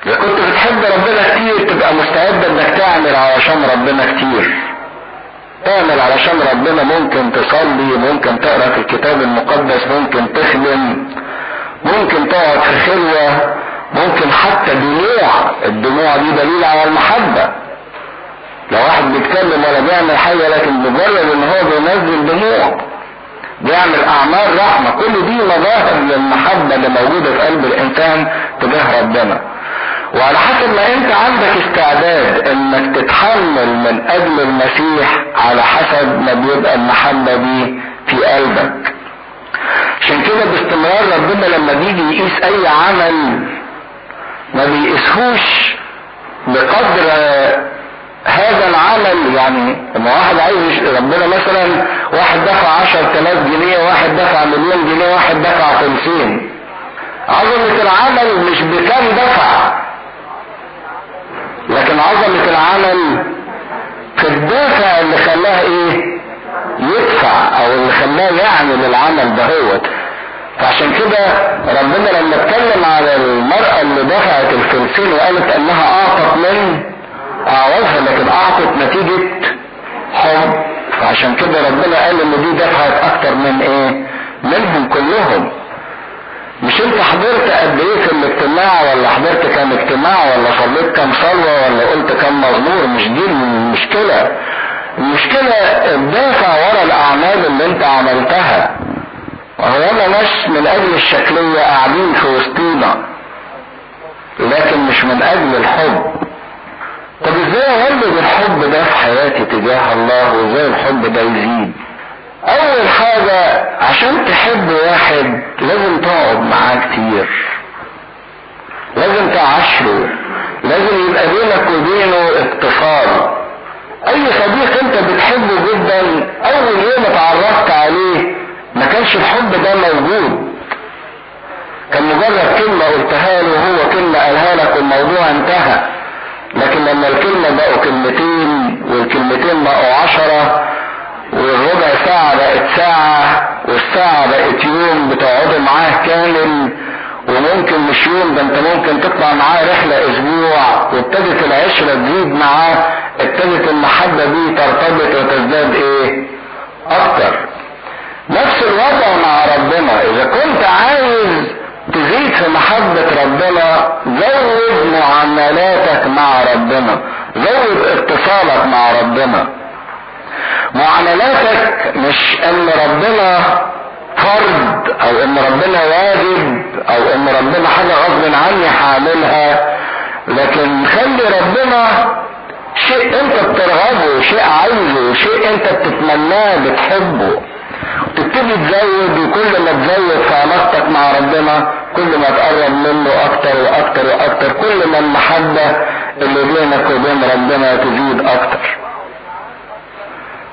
اذا كنت بتحب ربنا كتير تبقى مستعد انك تعمل علشان ربنا كتير. تعمل علشان ربنا ممكن تصلي، ممكن تقرأ في الكتاب المقدس، ممكن تخدم، ممكن تقعد في خلوة، ممكن حتى دموع. الدموع دي دليل على المحبة. لو واحد بيتكلم ولا بيعمل حاجة لكن مجرد ان هو بينزل دموع بيعمل اعمال رحمة، كل دي مظاهر للمحبة اللي موجودة في قلب الانسان تجاه ربنا. وعلى حسب ما انت عندك استعداد انك تتحمل من اجل المسيح على حسب ما بيبقى المحبة دي في قلبك. عشان كده باستمرار ربنا لما بيجي يقيس اي عمل ما بيقسهوش بقدر هذا العمل. يعني لما واحد عايز ربنا مثلا واحد دفع 10,000 جنيه، واحد دفع 1,000,000 جنيه، واحد دفع 50. عظمة العمل مش بكام دفع، لكن عظمة العمل في الدافع اللي خلاه ايه يدفع، او اللي خلاه يعمل العمل ده هو. فعشان كده ربنا لما اتكلم على المرأة اللي دفعت الفلسين وقالت انها اعطت من اعوزها، لكن اعطت نتيجة حب، فعشان كده ربنا قال ان دي دفعت اكتر من ايه منهم كلهم. مش انت حضرت قد ايه في الاجتماع، ولا حضرت كام اجتماع، ولا صليت كام صلوة، ولا قلت كام مزمور. مش دي المشكلة. المشكلة الدافع ورا الاعمال اللي انت عملتها. وهو انا مش من اجل الشكلية قاعدين في وسطينا، لكن مش من اجل الحب. طب ازاي اولد الحب ده في حياتي تجاه الله، وازاي الحب ده يزيد؟ اول حاجة عشان تحب واحد لازم تقعد معاه كتير، لازم تعاشره، لازم يبقى بينك وبينه اتصال. اي صديق انت بتحبه جدا اول يوم اتعرفت عليه ما كانش الحب ده موجود، كان مجرد كلمة قلتها له، هو كلمة قالها لك والموضوع انتهى. لكن لما الكلمة بقوا كلمتين، والكلمتين بقوا 10، والربع ساعة بقت ساعة، والساعة بقت يوم بتقعدوا معاه كامل، وممكن مش يوم ده انت ممكن تطلع معاه رحلة اسبوع، وابتدت العشرة تزيد معاه، ابتدت المحبة دي ترتبط وتزداد ايه اكتر. نفس الوضع مع ربنا، اذا كنت عايز تزيد في محبة ربنا زود معاملاتك مع ربنا، زود اتصالك مع ربنا. معاملاتك مش ان ربنا فرض، او ان ربنا واجب، او ان ربنا حاجة غصب عني هعملها، لكن خلي ربنا شيء انت بترغبه، شيء عايزه، شيء انت بتتمناه بتحبه. تبتدي تزود، وكل ما تزود في علاقتك مع ربنا كل ما تقرب منه اكتر واكتر واكتر، كل ما المحبة اللي بينك وبين ربنا تزيد اكتر.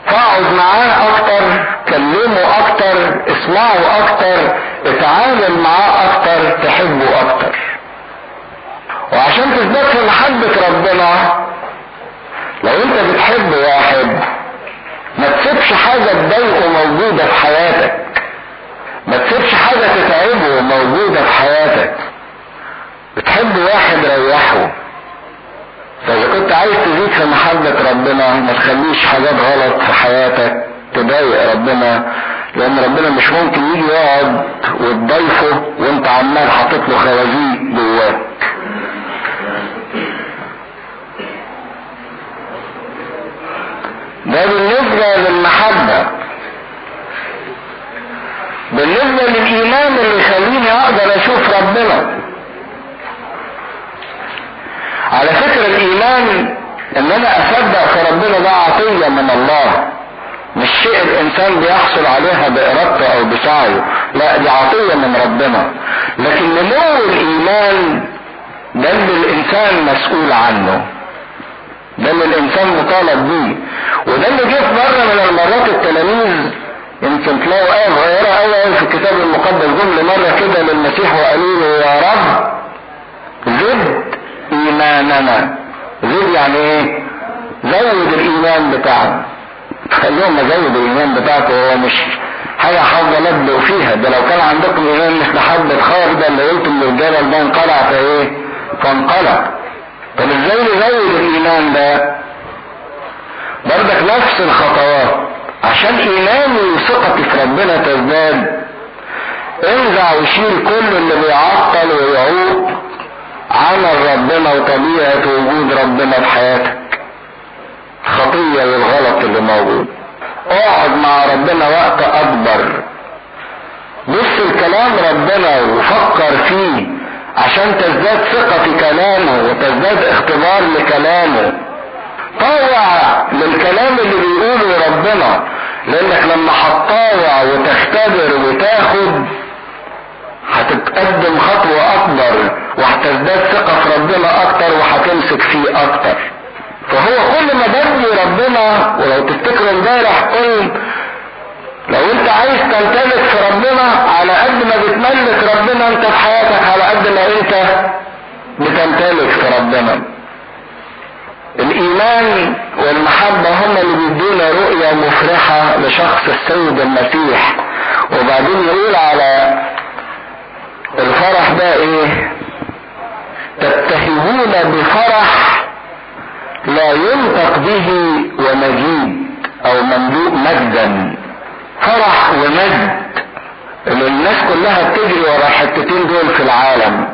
فاقعد معاه اكتر، كلمه اكتر، اسمعه اكتر، اتعامل معاه اكتر، تحبه اكتر. وعشان تزداد في محبة ربنا، لو انت بتحب واحد ما تسيبش حاجة تضايقه موجودة في حياتك، ما تسيبش حاجة تتعبه موجودة في حياتك. بتحب واحد ريحه. فاذا كنت عايز تزيد في محبة ربنا ما تخليش حاجات غلط في حياتك تضايق ربنا، لان ربنا مش ممكن يجي يقعد وتضيفه وانت عمال حاطط له خوازيق جواك. ده بالنسبة للمحبة. بالنسبة للإيمان اللي يخليني أقدر أشوف ربنا، على فكرة الإيمان إن أنا أصدق في ربنا ده عطية من الله، مش شيء الإنسان بيحصل عليها بإرادته أو بسعيه، لا دي عطية من ربنا. لكن نمو الإيمان ده اللي الإنسان مسؤول عنه، ده اللي الانسان مطالب بيه. وده اللي جه في مره من المرات التلاميذ يمكن تلاقوا ايه صغيره قوي في الكتاب المقدس، جمله مره كده للمسيح وقالوا له يا رب زد ايماننا. زد يعني ايه؟ زود الايمان بتاعنا. خليهم زود الايمان بتاعكم، هو مش حاجه هفضل ابدأ فيها. ده لو كان عندكم ايمان مثل حبه خير ده اللي قلتم للجبل ده انقلع فايه؟ فانقلع. طب ازاي نزود الايمان ده؟ بردك نفس الخطوات. عشان ايماني وثقتي في ربنا تزداد، انزع وشيل كل اللي بيعطل ويعوق عمل ربنا وطبيعة وجود ربنا في حياتك، الخطية والغلط اللي موجود. اقعد مع ربنا وقت اكبر، بص الكلام ربنا وفكر فيه عشان تزداد ثقة في كلامه وتزداد اختبار لكلامه. طاوع للكلام اللي بيقوله ربنا، لانك لما هتطاوع وتختبر وتاخد هتتقدم خطوة اكبر وهتزداد ثقة في ربنا اكتر وهتمسك فيه اكتر. فهو كل ما بدي ربنا، ولو تفتكروا امبارح قلت لو انت عايز تمتلك في ربنا على قد ما بتملك ربنا انت في حياتك، على قد ما انت بتمتلك في ربنا. الايمان والمحبة هم اللي بيدونا رؤية مفرحة لشخص السيد المسيح. وبعدين يقول على الفرح ده ايه؟ تبتهجون بفرح لا ينطق به ومجيد او مملوء مجدا. فرح ومجد، اللي الناس كلها بتجري ورا الحتتين دول في العالم.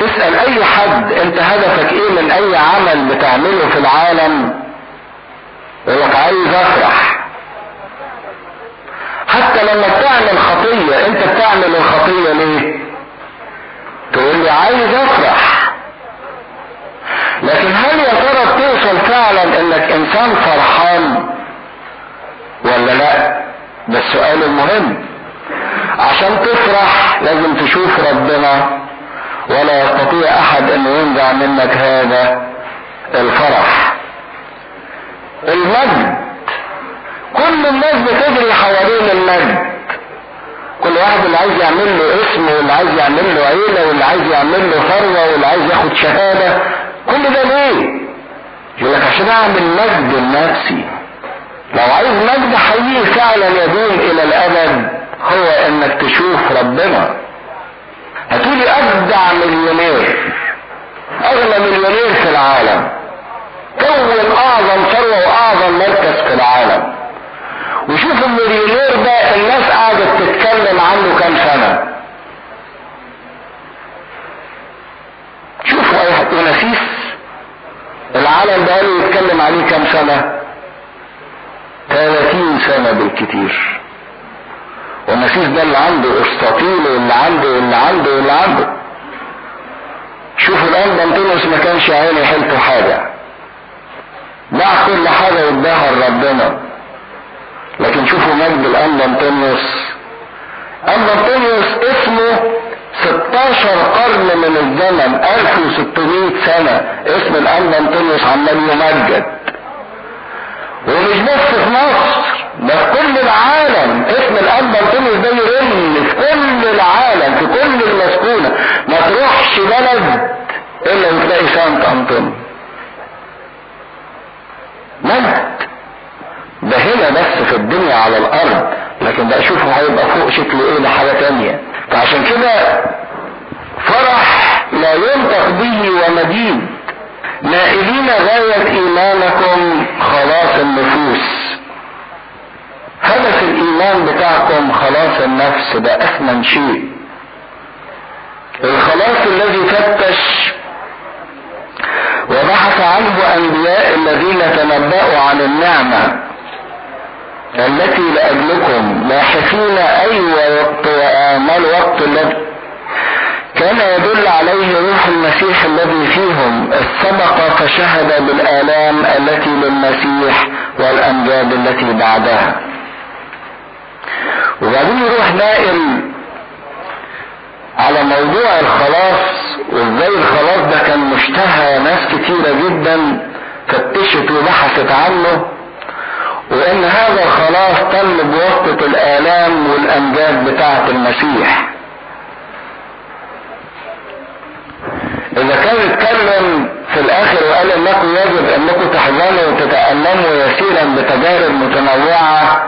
تسأل اي حد انت هدفك ايه من اي عمل بتعمله في العالم، يقولك عايز افرح. حتى لما بتعمل خطية، انت بتعمل الخطية ليه؟ تقول لي عايز افرح. لكن هل يا ترى بتوصل فعلا انك انسان فرحان ولا لا؟ ده السؤال المهم. عشان تفرح لازم تشوف ربنا، ولا يستطيع احد انه ينزع منك هذا الفرح. المجد، كل الناس بتجري حوالين المجد. كل واحد اللي عايز يعمل له اسم، واللي عايز يعمل له عيلة، واللي عايز يعمل له ثروة، واللي عايز ياخد شهادة. كل ده ليه؟ يقولك عشان اعمل مجد لنفسي. لو عايز مجد حقيقي فعلا يدوم الى الابد، هو انك تشوف ربنا. هتقولي اجدع مليونير، اغلى مليونير في العالم، كون اعظم ثروة واعظم مركز في العالم، وشوف المليونير ده الناس قاعدة تتكلم عنه كام سنة. شوفوا اي حد ونسيس العالم ده قالوا يتكلم عليه كام سنة؟ 30 سنة بالكتير. والنسيس ده اللي عنده اسطاطيل، واللي عنده. شوفوا الان بنطلس ما كانش عينه حلته حاجة، باع كل حاجة واداها لربنا. لكن شوفوا مجد الان أنطونيوس اسمه 16 قرن من الزمن، 1600 سنة اسم الان أنطونيوس عمال يمجد. ومش بس في مصر، ده في كل العالم اسم الان أنطونيوس ده يرن في كل العالم، في كل المسكونة. ما تروحش بلد الا وتلاقي سانت أنطونيوس. مجد ده هنا بس في الدنيا على الارض، لكن بقى شوفوا هيبقى فوق شكله ايه، لحاجة تانية. فعشان كده فرح لا ينطق به ومجيد. نائلين غاية ايمانكم خلاص النفوس. هدف الايمان بتاعكم خلاص النفس، ده اثمن شيء. الخلاص الذي فتش وبحث عنه انبياء الذين تنبأوا عن النعمة التي لأجلكم لاحقين، أي وقت وما الوقت الذي كان يدل عليه روح المسيح الذي فيهم، السبق فشهد بالآلام التي للمسيح والأمجاد التي بعدها. وبعدين يروح نائل على موضوع الخلاص، وازاي الخلاص ده كان مشتهى، ناس كتيرة جدا فتشت وبحثت عنه، وان هذا الخلاص تم بواسطة الآلام والأمجاد بتاعة المسيح. اذا كان اتكلم في الاخر وقال انكم يجب انكم تحزنوا وتتألموا يسيرا بتجارب متنوعة،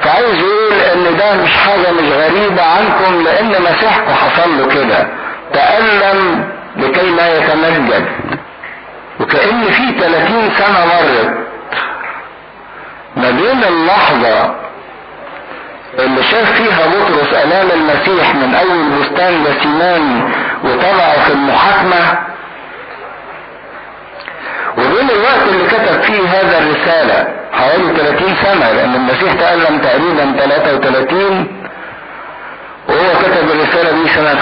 فعايز يقول ان ده مش حاجة مش غريبة عنكم، لان مسيحكم حصل له كده، تألم لكي لا يتمجد. وكأن في 30 سنة مرت ما بين اللحظة اللي شاف فيها بطرس آلام المسيح من اول بستان جسيماني وطلعوا في المحاكمة، وبين الوقت اللي كتب فيه هذا الرسالة حوالي 30 سنة، لان المسيح تألم تقريبا 33 وهو كتب الرسالة دي سنة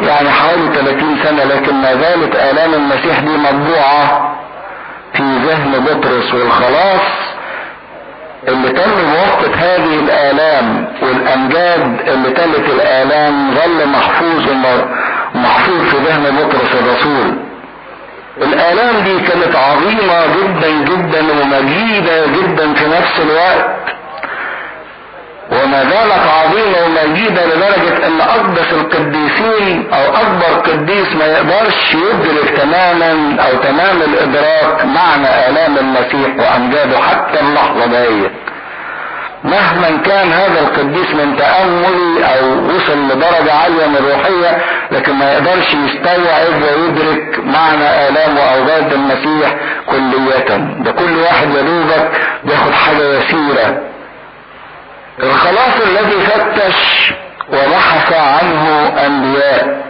65، يعني حوالي 30 سنة. لكن ما زالت آلام المسيح دي مطبوعة في ذهن بطرس، والخلاص اللي تم بواسطة هذه الآلام والأمجاد اللي تلت الآلام ظل محفوظ في ذهن مطرس الرسول. الآلام دي كانت عظيمة جدا جدا ومجيدة جدا في نفس الوقت، وما زالت عظيمة ومجيدة لدرجة ان اقدس القديسين او اكبر قديس ما يقدرش يدرك تماما او تمام الادراك معنى آلام المسيح وامجاده حتى اللحظة ديت، مهما كان هذا القديس من تأمل او وصل لدرجة عالية من الروحية، لكن ما يقدرش يستوعب ويدرك معنى آلام واوجاد المسيح كلية. ده كل واحد يدوبك بياخد حاجة يسيرة. الخلاص الذي فتش وبحث عنه انبياء.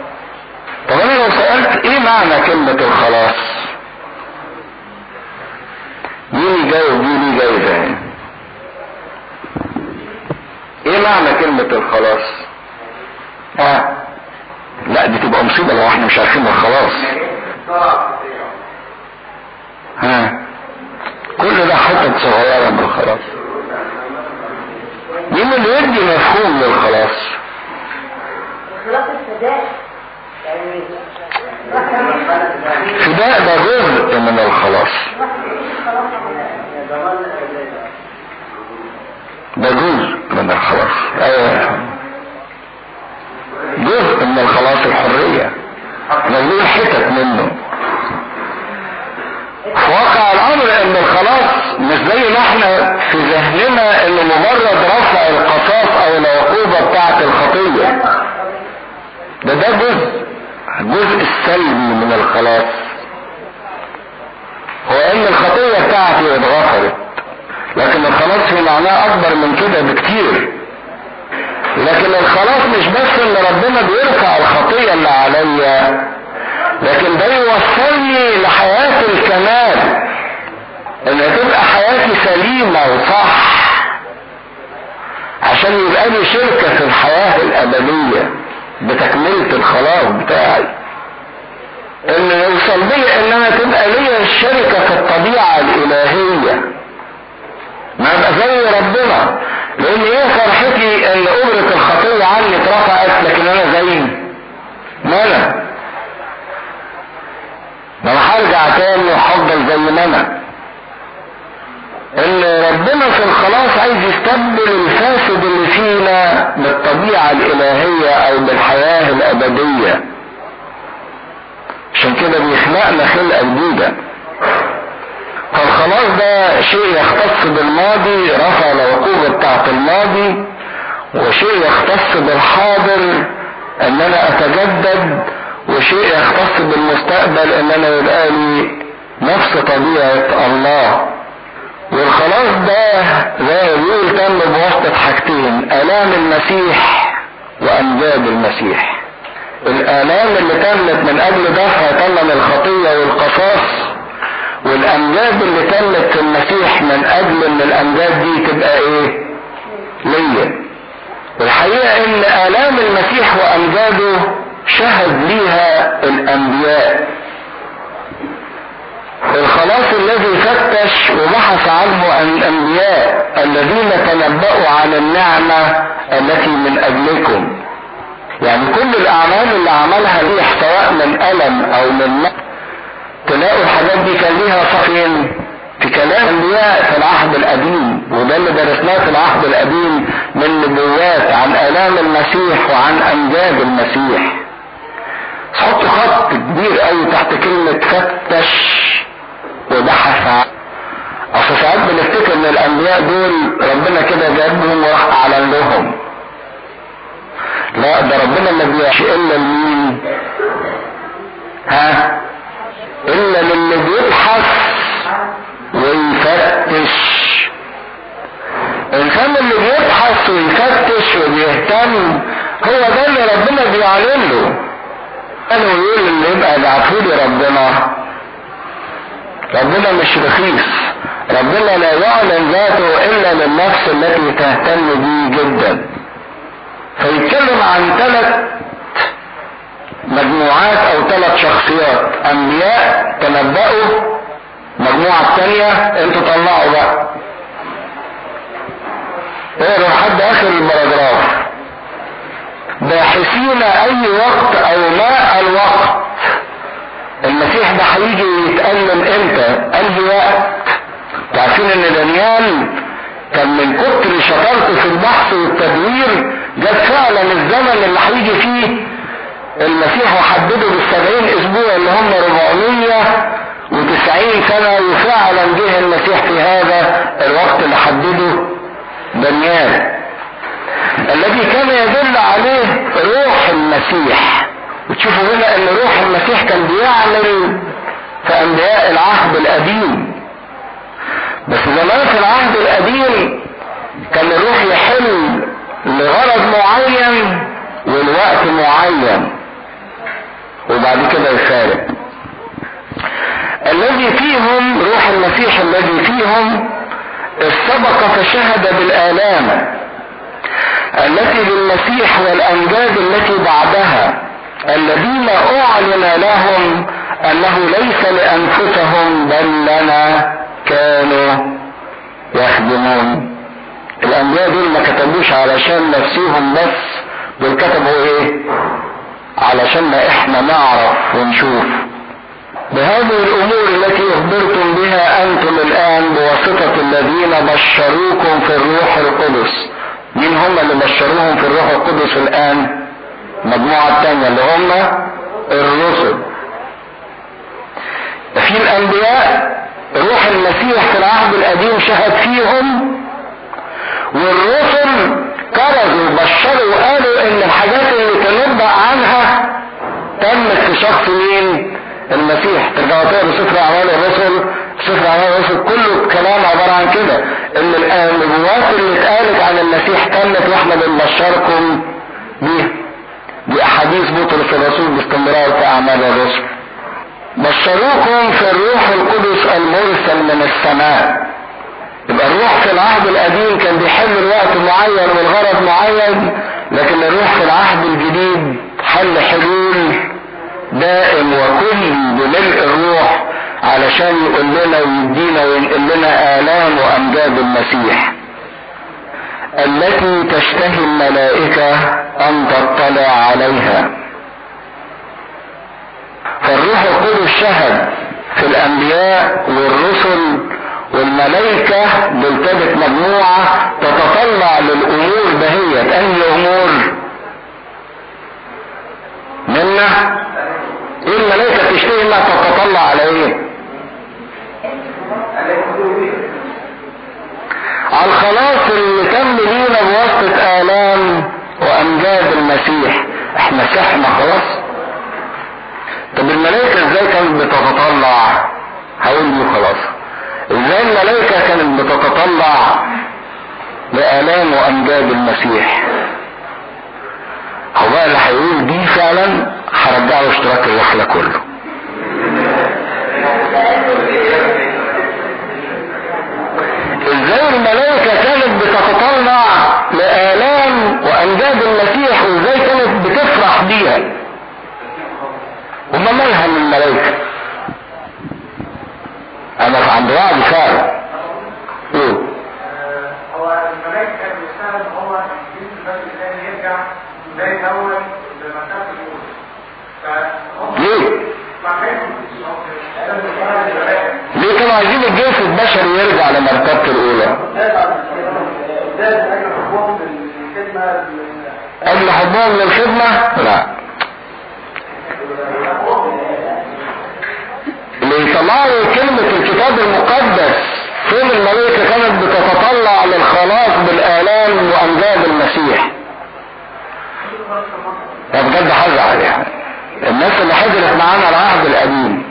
طب انا لو سألت ايه معنى كلمة الخلاص؟ مين يجاوب؟ مين يجاوب؟ ايه معنى كلمة الخلاص؟ لا دي تبقى مصيبة لو احنا مش عارفين الخلاص. كل ده حتة صغيرة من الخلاص. مين اللي يدي مفهوم للخلاص؟ الخلاص الفداء، يعني الفداء ده جزء من الخلاص، ده جزء من الخلاص. جزء من الخلاص الحرية، نقول حتت منه. في واقع الامر ان الخلاص مش زي ما احنا في ذهننا انه مجرد رفع القصاص او العقوبة بتاعت الخطية. ده جزء السلبي من الخلاص، هو ان الخطية بتاعتي اتغفرت، لكن الخلاص في معناه اكبر من كده بكتير. لكن الخلاص مش بس ان ربنا بيرفع الخطيئة اللي عليا، لكن ده يوصلني لحياة الكمال، ان تبقى حياتي سليمة وصح، عشان يبقى لي شركة في الحياة الابدية بتكملة الخلاص بتاعي، ان يوصل بي ان انا تبقى لي الشركة في الطبيعة الالهية، ما ابقى زي ربنا. لان ايه فرحتي ان اجرة الخطية عني اترفعت، لكن انا زي ما انا هرجع تاني وهفضل زي ما انا. ان ربنا في الخلاص عايز يستبدل الفاسد اللي فينا بالطبيعة الالهية او بالحياة الابدية، عشان كده بيخلقنا خلقة جديدة. فالخلاص ده شيء يختص بالماضي، رفع العقوبة بتاعت الماضي، وشيء يختص بالحاضر ان انا اتجدد، وشيء يختص بالمستقبل ان انا يبقى لي نفس طبيعة الله. والخلاص ده زي ما بيقول تم بواسطة حاجتين: آلام المسيح وأمجاد المسيح. الآلام اللي تمت من اجل دفع ثمن الخطية والقصاص، والامجاد اللي تمت في المسيح من اجل ان الامجاد دي تبقى ايه ليا. والحقيقة ان آلام المسيح وامجاده شهد ليها الانبياء. الخلاص الذي فتش وبحث عنه الانبياء الذين تنبأوا عن النعمة التي من اجلكم. يعني كل الاعمال اللي عملها ريح سواء من الم او من تلاقوا الحاجات دي كان ليها فين؟ في كلام الانبياء في العهد القديم، وده اللي درسناه في العهد القديم من نبوات عن آلام المسيح وعن امجاد المسيح. حطوا خط كبير قوي تحت كلمة فتش وبحث عنه. اصل ساعات بنفتكر ان الانبياء دول ربنا كده جابهم وراح اعلن لهم. لا، ده ربنا ما بيعش الا لمين؟ الا للي بيبحث ويفتش. الانسان اللي بيبحث ويفتش وبيهتم هو ده اللي ربنا بيعلن له. قالوا يقول اللي يبقى بعفولي ربنا مش رخيص. ربنا لا يعلن ذاته الا للنفس التي تهتم بيه جدا. فيتكلم عن 3 مجموعات او 3 شخصيات: انبياء تنبأوا، مجموعة تانية انتوا طلعوا بقى. ايه اخر البراجراف. باحثين اي وقت او ما الوقت. المسيح ده هيجي يتألم امتى؟ انهي وقت؟ تعرفين ان دانيال كان من كتر شطارته في البحث والتدوير جاب فعلا الزمن اللي هيجي فيه المسيح وحدده بال70 اسبوع اللي هم 490 سنة، وفعلا جه المسيح في هذا الوقت اللي حدده دانيال، الذي كان يدل عليه روح المسيح. وتشوفوا هنا ان روح المسيح كان بيعمل في انبياء العهد القديم، بس زمان في العهد القديم كان الروح يحل لغرض معين والوقت معين وبعد كده يفارق. الذي فيهم روح المسيح الذي فيهم السبق فشهد بالآلام التي بالمسيح والأمجاد التي بعدها، الذين أعلن لهم أنه ليس لأنفسهم بل لنا كانوا يخدمون. الأنبياء دول ما كتبوش علشان نفسيهم بس، دول كتبوا ايه؟ علشان احنا نعرف ونشوف. بهذه الأمور التي أخبرتم بها أنتم الآن بواسطة الذين بشروكم في الروح القدس. مين هم اللي بشروهم في الروح القدس الآن؟ المجموعة الثانية اللي هم الرسل. في الأنبياء روح المسيح في العهد القديم شهد فيهم، والرسل كرزوا بشروا وقالوا ان الحاجات اللي تنبأ عنها تمت في شخص مين؟ المسيح. ترجعوا تقروا سفر اعمال الرسل، سفر اعمال الرسل كله الكلام عبارة عن كده، ان النبوات اللي اتقالت عن المسيح تمت واحنا بنبشركم بيها. دي احاديث بطرس الرسول باستمرار في اعمال الرسل. بشروكم في الروح القدس المرسل من السماء. يبقى الروح في العهد القديم كان بيحل الوقت معين والغرض معين، لكن الروح في العهد الجديد حل حلول دائم وكل بملء الروح علشان يقول لنا ويدينا وينقل لنا آلام وأمجاد المسيح التي تشتهي الملائكة أن تطلع عليها. فالروح القدس شهد في الأنبياء والرسل والملائكة، بلتبت مجموعة تتطلع للأمور دهيت. أي أمور؟ منا إيه الملائكة تشتهي إنها تتطلع على إيه؟ على الخلاص اللي كان لينا بواسطة آلام وأمجاد المسيح. احنا سحنا خلاص. طب الملائكة ازاي كانت بتتطلع؟ هقول له خلاص ازاي الملائكة كانت بتتطلع لآلام وأمجاد المسيح. هو بقى اللي هيقول دي فعلا هرجعله اشتراك الرحلة كله. ازاي الملائكة كانت بتتطلع لآلام وأمجاد المسيح وازاي كانت بتفرح بيها؟ وما مالها من الملائكة؟ انا في عند وعد فعلا ايه هو الملاك كان بيشتغل هو الجنس الثاني يرجع زي الاول لمكان الوصول. ليه؟ ليه كانوا عايزين الجنس البشري يرجع لمرتبته الاولى؟ قبل حبهم للخدمة؟ لا، يطلعوا كلمة الكتاب المقدس. فين الملائكة كانت بتتطلع للخلاص بالآلام وأمجاد المسيح؟ ده بجد هزعل يعني الناس اللي حضرت معانا العهد القديم.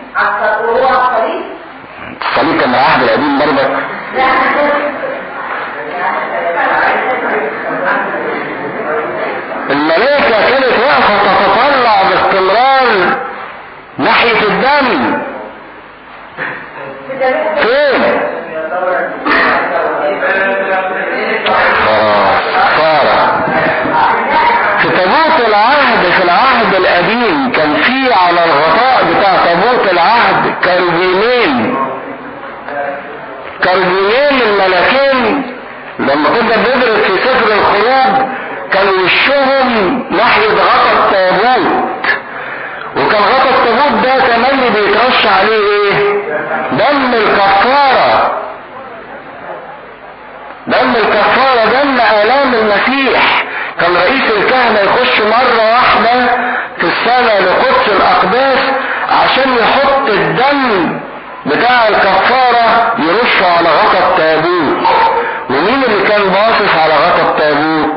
هو الصليب، الصليب كان العهد القديم برضك. الملائكة كانت واقفة تتطلع باستمرار ناحية الدم. فين؟ في تابوت العهد. في العهد القديم كان في على الغطاء بتاع تابوت العهد كروبيمين الملكين. لما كنا بندرس في سفر الخروج ناحية غطى التابوت، وكان غطى التابوت ده كمان اللي بيترش عليه ايه؟ دم الكفارة، دم الكفارة، دم آلام المسيح. كان رئيس الكهنة يخش مرة واحدة في السنة لقدس الأقداس عشان يحط الدم بتاع الكفارة يرشه على غطى التابوت. ومين اللي كان باصص على غطى التابوت؟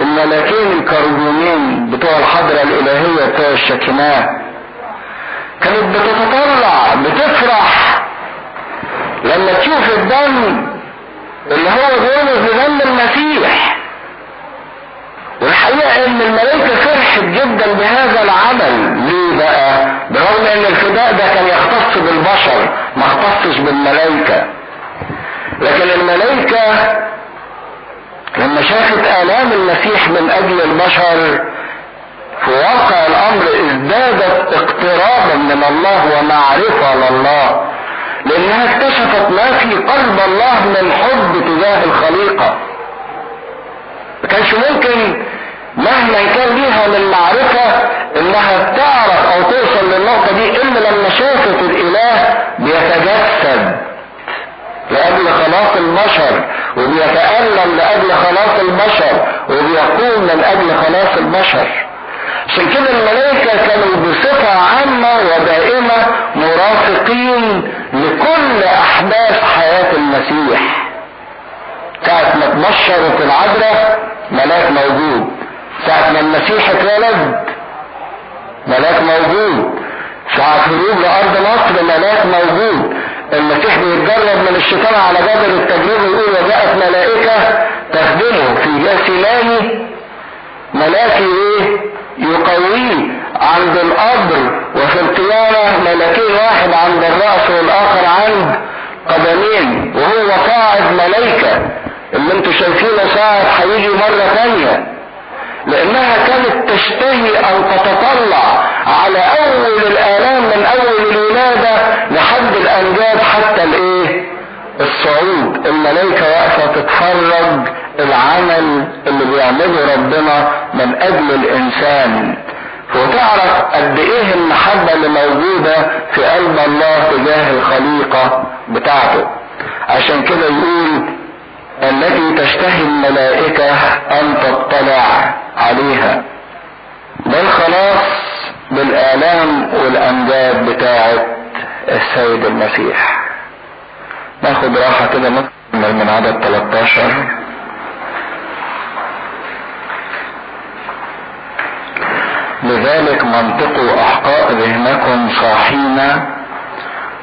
الملاكين الكروبيمين بتوع الحضرة الإلهية بتوع الشكناه. كانت بتتطلع بتفرح لما تشوف الدم اللي هو بيرمز لدم المسيح. والحقيقة ان الملائكة فرحت جدا بهذا العمل. ليه بقى؟ برغم ان الفداء ده كان يختص بالبشر ما اختصش بالملائكة، لكن الملائكة لما شافت آلام المسيح من اجل البشر في واقع الامر ازدادت اقترابا من الله ومعرفة لله، لانها اكتشفت ما في قلب الله من حب تجاه الخليقة. ما كانش ممكن مهما كان ليها من معرفة انها تعرف او توصل للنقطة دي الا لما شافت الاله بيتجسد لأجل خلاص البشر، وبيتألم لأجل خلاص البشر، وبيقوم من أجل خلاص البشر. عشان كده الملائكة كانوا بصفة عامة ودائمة مرافقين لكل أحداث حياة المسيح. ساعة ما اتبشرت العذراء ملاك موجود، ساعة ما المسيح اتولد ملاك موجود، ساعة هروب لأرض مصر ملاك موجود. المسيح بيتجرب من الشيطان على جبل التجريب يقول وجاءت ملائكة تخدمه في جاسلاني، ملاكي ايه؟ يقويه عند القبر وفي القيامة ملاكين، واحد عند الرأس والآخر عند قدمين، وهو صاعد ملائكة اللي انتوا شايفينه صاعد هيجي مرة تانية. لانها كانت تشتهي او تتطلع على اول الالام من اول الولاده لحد الانجاب حتى الايه؟ الصعود. الملائكه واقفه تتفرج العمل اللي بيعمله ربنا من اجل الانسان، وتعرف قد ايه المحبه اللي موجوده في قلب الله تجاه الخليقه بتاعته. عشان كده يقول التي تشتهي الملائكة أن تطلع عليها. ده الخلاص بالآلام والأمجاد بتاعة السيد المسيح. ناخد راحة كده نكمل من عدد 13. لذلك منطقوا أحقاء ذهنكم صاحين،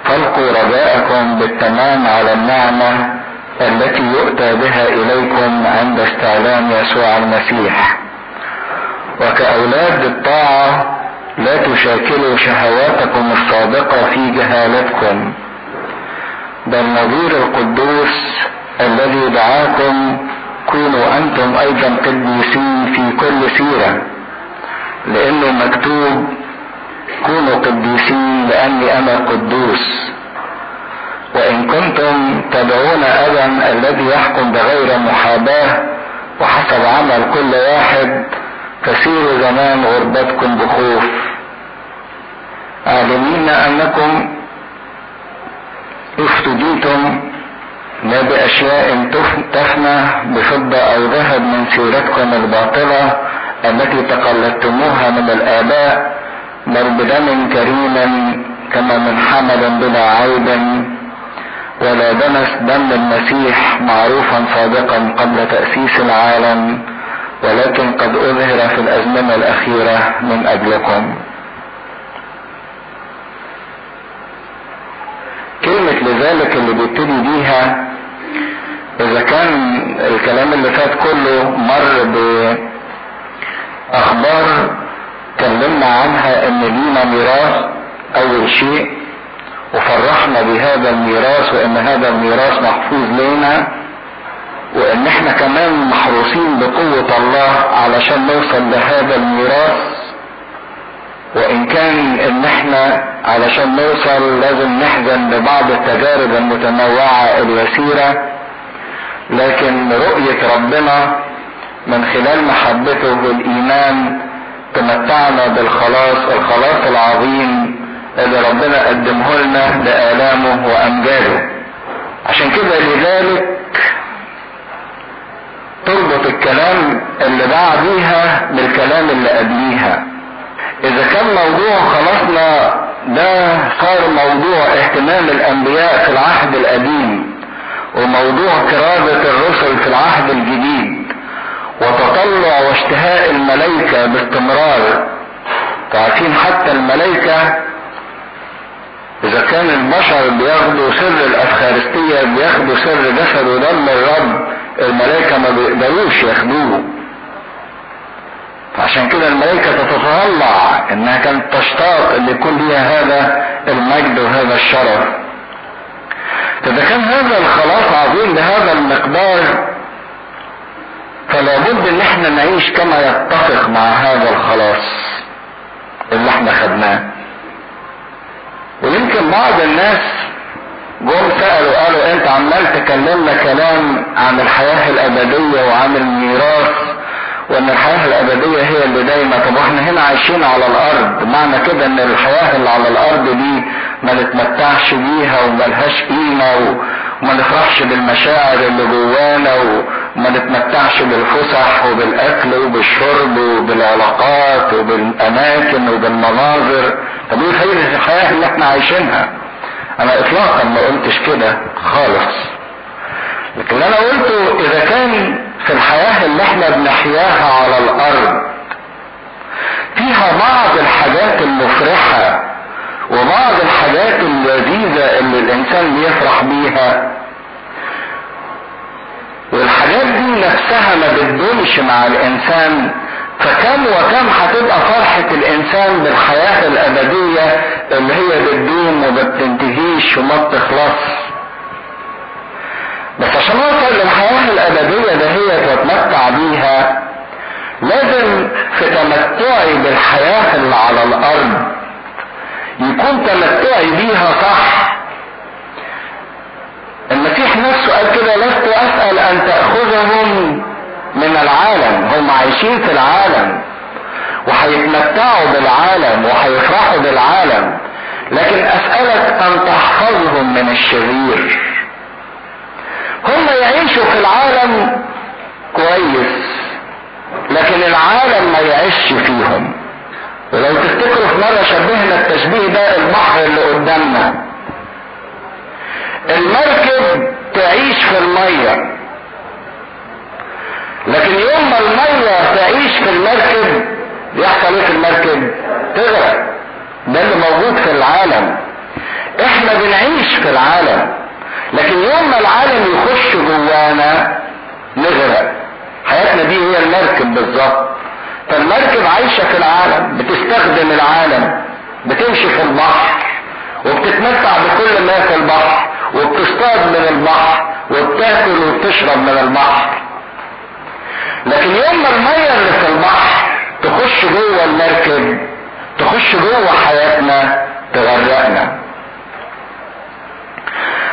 فالقوا رجاءكم بالتمام على النعمة التي يؤتى بها إليكم عند استعلان يسوع المسيح. وكأولاد الطاعة لا تشاكلوا شهواتكم السابقة في جهالتكم، بل النظير القدوس الذي دعاكم كونوا أنتم أيضا قديسين في كل سيرة، لأنه مكتوب كونوا قديسين لأني أنا قدوس. وإن كنتم تدعون أبا الذي يحكم بغير محاباة وحسب عمل كل واحد، فسيروا زمان غربتكم بخوف، عالمين أنكم افتديتم لا بأشياء تفنى بفضة أو ذهب من سيرتكم الباطلة التي تقلدتموها من الآباء، بل بدم كريما كما من حمل بلا عيب، ولا دنس دم المسيح معروفا صادقا قبل تأسيس العالم، ولكن قد أظهر في الأزمنة الأخيرة من أجلكم. كلمة لذلك اللي بيبتدي بيها، إذا كان الكلام اللي فات كله مر بأخبار كلمنا عنها إن لينا ميراث أول شيء، وفرحنا بهذا الميراث وان هذا الميراث محفوظ لنا، وان احنا كمان محروسين بقوة الله علشان نوصل لهذا الميراث، وان كان ان احنا علشان نوصل لازم نحزن ببعض التجارب المتنوعة اليسيرة، لكن رؤية ربنا من خلال محبته والإيمان تمتعنا بالخلاص، الخلاص العظيم اللي ربنا قدمه لنا بآلامه وأمجاده. عشان كده لذلك تربط الكلام اللي بعديها بالكلام اللي قبليها. إذا كان موضوع خلاصنا ده صار موضوع اهتمام الأنبياء في العهد القديم وموضوع كرازة الرسل في العهد الجديد وتطلع واشتهاء الملائكة باستمرار، تعرفين حتى الملائكة إذا كان البشر بياخدوا سر الأفخارستية بياخدوا سر جسد ودم الرب، الملائكة ما بيقدروش ياخدوه. عشان كده الملائكة تتطلع انها كانت تشتاق اللي يكون ليها هذا المجد وهذا الشرف. فاذا كان هذا الخلاص عظيم بهذا المقدار فلا بد ان احنا نعيش كما يتفق مع هذا الخلاص اللي احنا خدناه. ويمكن بعض الناس جم سألوا قالوا انت عمال تكلمنا كلام عن الحياة الابدية وعن الميراث وان الحياة الابدية هي اللي دايمة، طب احنا هنا عايشين على الارض، معنى كده ان الحياة اللي على الارض دي ما نتمتعش بيها وملهاش قيمة وما نفرحش بالمشاعر اللي جوانا وما نتمتعش بالفسح وبالاكل وبالشرب وبالعلاقات وبالاماكن وبالمناظر، طب ايه خير الحياة اللي احنا عايشينها؟ انا اطلاقا ما قلتش كده خالص. لكن اللي انا قلته اذا كان في الحياة اللي احنا بنحياها على الارض فيها بعض الحاجات المفرحة وبعض الحاجات اللذيذة اللي الانسان بيفرح بيها، والحاجات دي نفسها ما بتدومش مع الانسان، فكم وكم هتبقى فرحة الانسان بالحياة الابدية اللي هي بتدوم وما بتنتهيش وما بتخلصش. بس عشان اوصل للحياة الابدية ده هي تتمتع بيها لازم في تمتعي بالحياة اللي على الارض يكون تمتعي بيها صح. المسيح نفسه قال كده لست اسأل ان تأخذهم من العالم، هم عايشين في العالم وهيتمتعوا بالعالم وهيفرحوا بالعالم، لكن اسألك ان تحفظهم من الشرير. هم يعيشوا في العالم كويس لكن العالم ما يعيش فيهم. ولو تفتكروا في مرة شبهنا التشبيه ده البحر اللي قدامنا، المركب تعيش في المية لكن يوم ما المية تعيش في المركب يحصل ايه في المركب؟ تغرق. ده اللي موجود في العالم، احنا بنعيش في العالم لكن يوم ما العالم يخش جوانا نغرق. حياتنا دي هي المركب بالظبط. فالمركب عايشة في العالم، بتستخدم العالم، بتمشي في البحر وبتتمتع بكل ما في البحر وبتصطاد من البحر وبتاكل وبتشرب من البحر، لكن يوم ما المية اللي في البحر تخش جوه المركب تخش جوه حياتنا تغرقنا.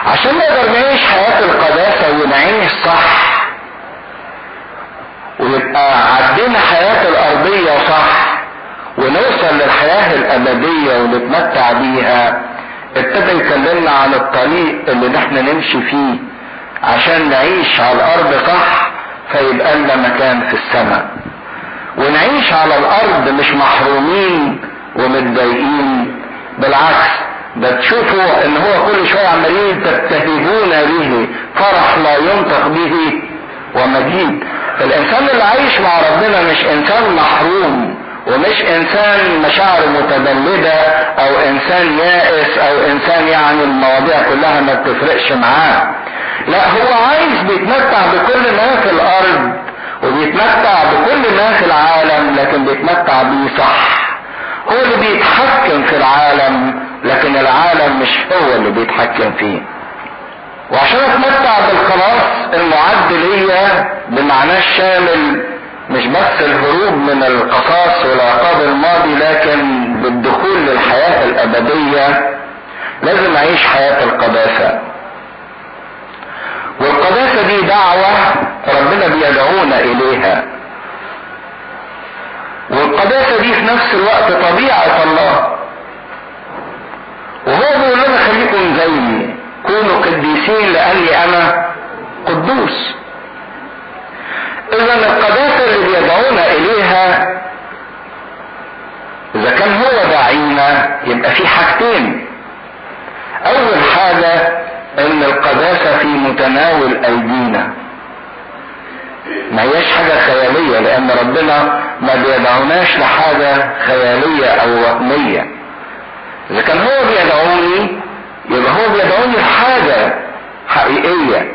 عشان نقدر نعيش حياة القداسة ونعيش صح ويبقى عدينا حياة الأرضية صح ونوصل للحياة الأبدية ونتمتع بيها، ابتدى يكلمنا عن الطريق اللي نحن نمشي فيه عشان نعيش على الأرض صح فيبقى لنا مكان في السماء، ونعيش على الأرض مش محرومين ومتضايقين. بالعكس ده تشوفوا ان هو كل شوية عمالين تبتهجون به فرح لا ينطق به ومجيد. الانسان اللي عايش مع ربنا مش انسان محروم ومش انسان مشاعره متبلدة او انسان يائس او انسان يعني المواضيع كلها ما بتفرقش معاه، لا هو عايز بيتمتع بكل ما في الارض وبيتمتع بكل ما في العالم لكن بيتمتع بيه صح. هو اللي بيتحكم في العالم لكن العالم مش هو اللي بيتحكم فيه. وعشان اتمتع بالخلاص المعد ليا بمعناه الشامل مش بس الهروب من القصاص والعقاب الماضي لكن بالدخول للحياة الابدية لازم اعيش حياة القداسة. والقداسة دي دعوة ربنا بيدعونا اليها، والقداسة دي في نفس الوقت طبيعة الله، وهو بيقول لنا خليكم زيي كونوا قديسين لأني أنا قدوس. إذا القداسة اللي بيدعونا إليها إذا كان هو داعينا يبقى في حاجتين. أول حاجة إن القداسة في متناول أيدينا، ما هياش حاجة خيالية، لأن ربنا ما بيدعوناش لحاجة خيالية أو وهمية. إذا كان هو بيدعوني يبقى هو بيدعوني لحاجة حقيقية،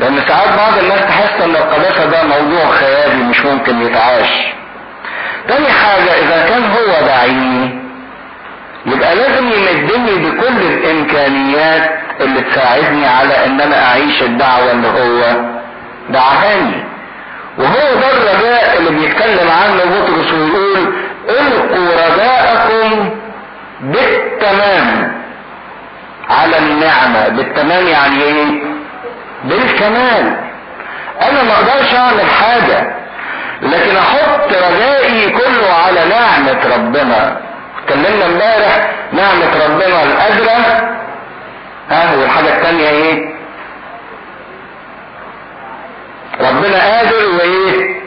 لأن ساعات بعض الناس تحس أن القداسة ده موضوع خيالي مش ممكن يتعاش. تاني حاجة، إذا كان هو داعيني يبقى لازم يمدني بكل الإمكانيات اللي تساعدني على أن أنا أعيش الدعوة اللي هو دعهاني. وهو ده الرجاء اللي بيتكلم عنه بطرس ويقول القوا رجاءكم بالتمام على النعمة. بالتمام يعني ايه؟ بالكمال. انا ما اقدرش اعمل حاجة، لكن احط رجائي كله على نعمة ربنا. اتكلمنا امبارح نعمة ربنا القادرة، والحاجة التانية ايه؟ ربنا قادر وايه؟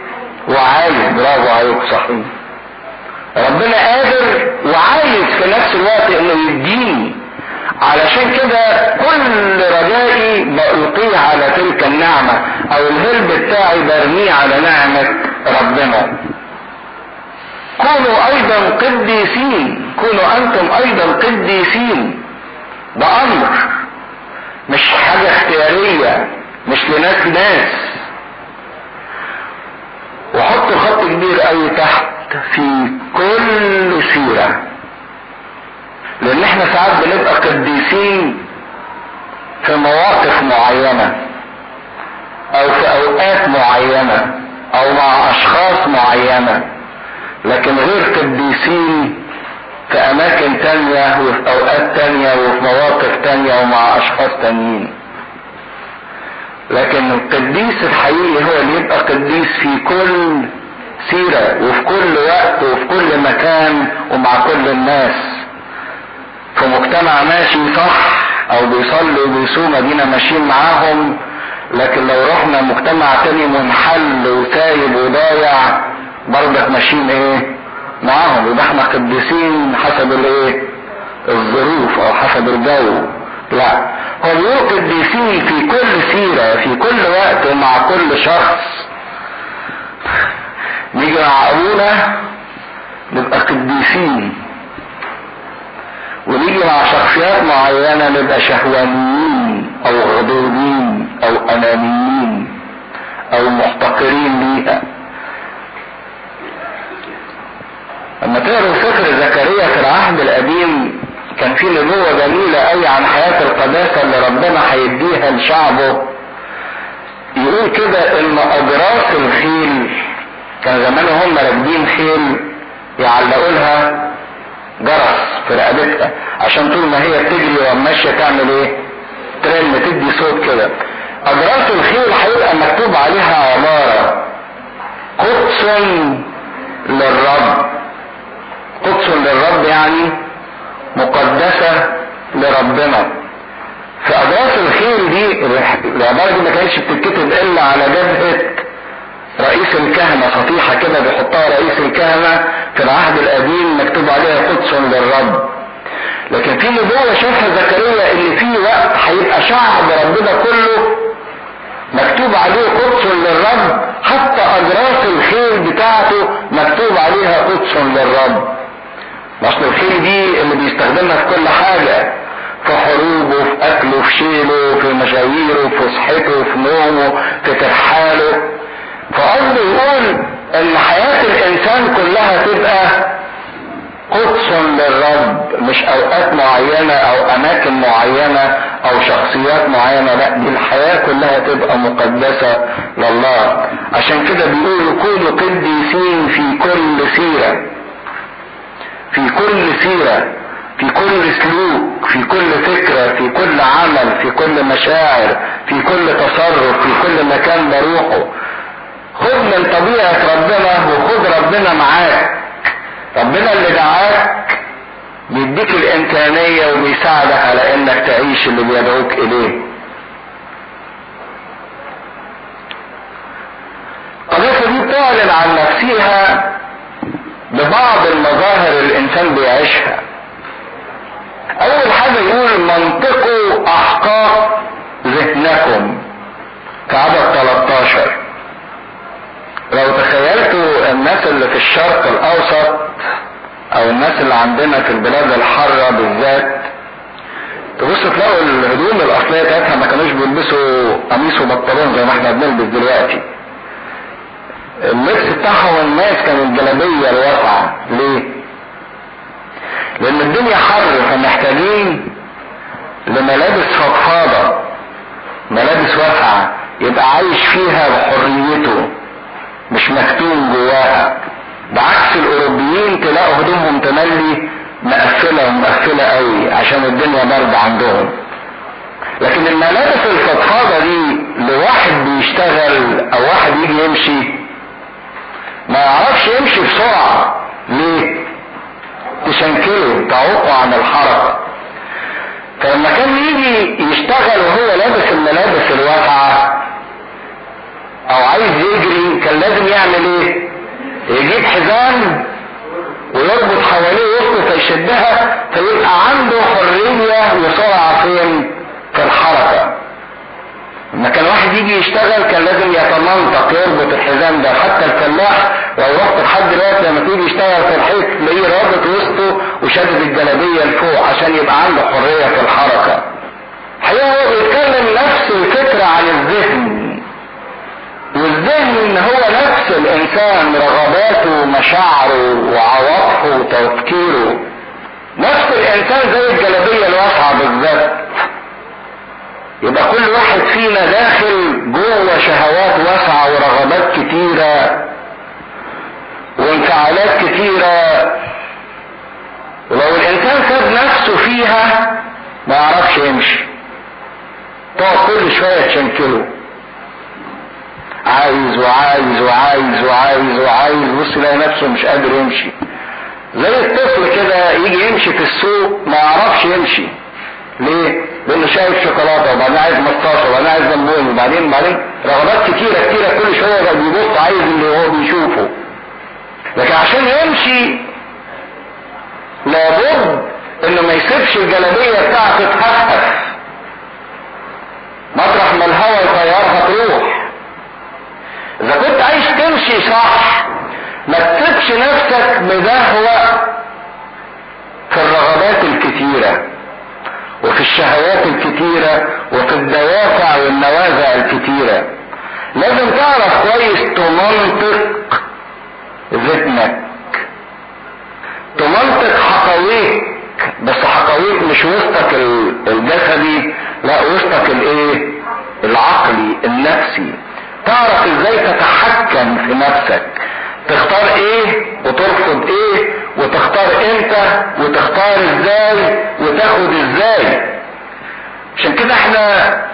وعايز. برافو عليك، صحيح. ربنا قادر وعايز في نفس الوقت انه يديني، علشان كده كل رجائي بألقيه على تلك النعمة، او الهرب بتاعي برميه على نعمة ربنا. كونوا ايضا قديسين، كونوا انتم ايضا قديسين. ده امر مش حاجة اختيارية، مش لناس وحطوا خط كبير قوي تحت في كل سيرة، لان احنا ساعات بنبقى قديسين في مواقف معينة او في اوقات معينة او مع اشخاص معينة، لكن غير قديسين في اماكن تانية وفي اوقات تانية وفي مواقف تانية ومع اشخاص تانيين. لكن القديس الحقيقي هو اللي يبقى قديس في كل سيرة وفي كل وقت وفي كل مكان ومع كل الناس، في مجتمع ماشي صح او بيصلي وبيصوم ادينا ماشيين معاهم، لكن لو رحنا مجتمع تاني منحل وسايب وضايع برضك ماشيين ايه معاهم. يبقى احنا قديسين حسب الايه؟ الظروف او حسب الجو. لا، هو قديسين في كل سيرة في كل وقت ومع كل شخص. نيجي مع أبونا نبقى قديسين، ونيجي مع شخصيات معينة نبقى شهوانيين أو غضوبين أو أنانيين أو محتقرين ليها. لما تقرأ سفر زكريا في العهد القديم كان في نبوة جميلة قوي عن حياة القداسة اللي ربنا هيديها لشعبه. يقول كده ان اجراس الخيل، كان زمان هم راكبين خيل يعلقولها جرس في رقبتها عشان طول ما هي بتجري وماشية تعمل ايه؟ ترن، تدي صوت كده. اجراس الخيل هيبقى مكتوب عليها عبارة قدس للرب. قدس للرب يعني مقدسة لربنا. فأجراس الخيل دي العبارة دي ما كانتش بتتكتب إلا على جبهة رئيس الكهنة، صفيحة كده بيحطها رئيس الكهنة في العهد القديم مكتوب عليها قدس للرب. لكن في نبوة شافها زكريا ان في وقت هيبقى شعب ربنا كله مكتوب عليه قدس للرب، حتى أجراس الخيل بتاعته مكتوب عليها قدس للرب. اصل الخيل دي اللي بيستخدمها في كل حاجة، في حروبه، في اكله، في شيله، في مشاويره، في صحته، في نومه، في ترحاله. فقصده يقول ان حياة الانسان كلها تبقى قدس للرب، مش اوقات معينة او اماكن معينة او شخصيات معينة، لا، دي الحياة كلها تبقى مقدسة لله. عشان كده بيقولوا كونوا قديسين في كل سيرة، في كل سيرة، في كل سلوك، في كل فكرة، في كل عمل، في كل مشاعر، في كل تصرف، في كل مكان بروحه. خذ من طبيعة ربنا وخذ ربنا معاك، ربنا اللي دعاك بيديك الامكانية وبيساعدك على انك تعيش اللي بيدعوك اليه. القصة دي تعلن عن نفسها ببعض المظاهر الانسان بيعيشها. اول حاجة يقول منطقوا احقاق ذهنكم في عدد 13. لو تخيلتوا الناس اللي في الشرق الاوسط او الناس اللي عندنا في البلاد الحارة بالذات، تبصوا تلاقوا الهدوم الاصلية بتاعتها ما كانوش بيلبسوا قميص وبنطلون زي ما احنا بنلبس دلوقتي. اللبس بتاعهم الناس كان الجلابية الواسعة. ليه؟ لان الدنيا حر، فمحتاجين لملابس فضفاضة، ملابس واسعة يبقى عايش فيها بحريته مش مكتوم جواها. بعكس الاوروبيين تلاقوا هدومهم تملي مقفلة ومقفلة قوي عشان الدنيا برد عندهم. لكن الملابس الفضفاضة دي لواحد بيشتغل او واحد يجي يمشي ما يعرفش يمشي بسرعة. ليه؟ تشنكله، تعوقه عن الحركة. فلما كان يجي يشتغل وهو لابس الملابس الواسعة او عايز يجري كان لازم يعمل ايه؟ يجيب حزام ويربط حواليه وسطه فيشدها، فيبقى عنده حرية وسرعة فين؟ في الحركة. لما كان واحد يجي يشتغل كان لازم يتمنطق يربط الحزام ده. حتى الفلاح لو رحت لحد دلوقتي لما تيجي يشتغل في الحيط تلاقيه رابط وسطه وشادد الجلابية لفوق عشان يبقى عنده حرية في الحركة. الحقيقة هو بيتكلم نفس الفكرة عن الذهن، والذهن هو نفس الانسان، رغباته ومشاعره وعواطفه وتفكيره. نفس الانسان زي الجلابية الواسعة بالذات. يبقى كل واحد فينا داخل جوه شهوات واسعة ورغبات كتيرة وانفعالات كتيرة، ولو الانسان ساب نفسه فيها ما يعرفش يمشي. طبعا كل شوية تشنكله، عايز وعايز وعايز وعايز وعايز، بص يلاقي نفسه مش قادر يمشي. زي الطفل كده يجي يمشي في السوق ما يعرفش يمشي. ليه؟ لانه شايف شوكولاته وبعدين عايز مصاصه وبعدين عايز ليمون وبعدين رغبات كتيره كتيره كل شويه بقى بيبص عايز اللي هو بيشوفه. لكن عشان يمشي لابد انه ما يسيبش الجلابيه بتاعته تتحقق مطرح ما الهوا يطيرها تروح. اذا كنت عايز تمشي صح ما تسيبش نفسك مدهوة في الرغبات الكتيرة وفي الشهوات الكتيرة وفي الدوافع والنوازع الكتيرة. لازم تعرف كويس تمنطق ذهنك، تمنطق حقويك. بس حقويك مش وسطك الجسدي، لا وسطك الايه؟ العقلي النفسي. تعرف ازاي تتحكم في نفسك، تختار ايه وترفض ايه، وتختار امتى وتختار ازاي وتاخد ازاي. عشان كده احنا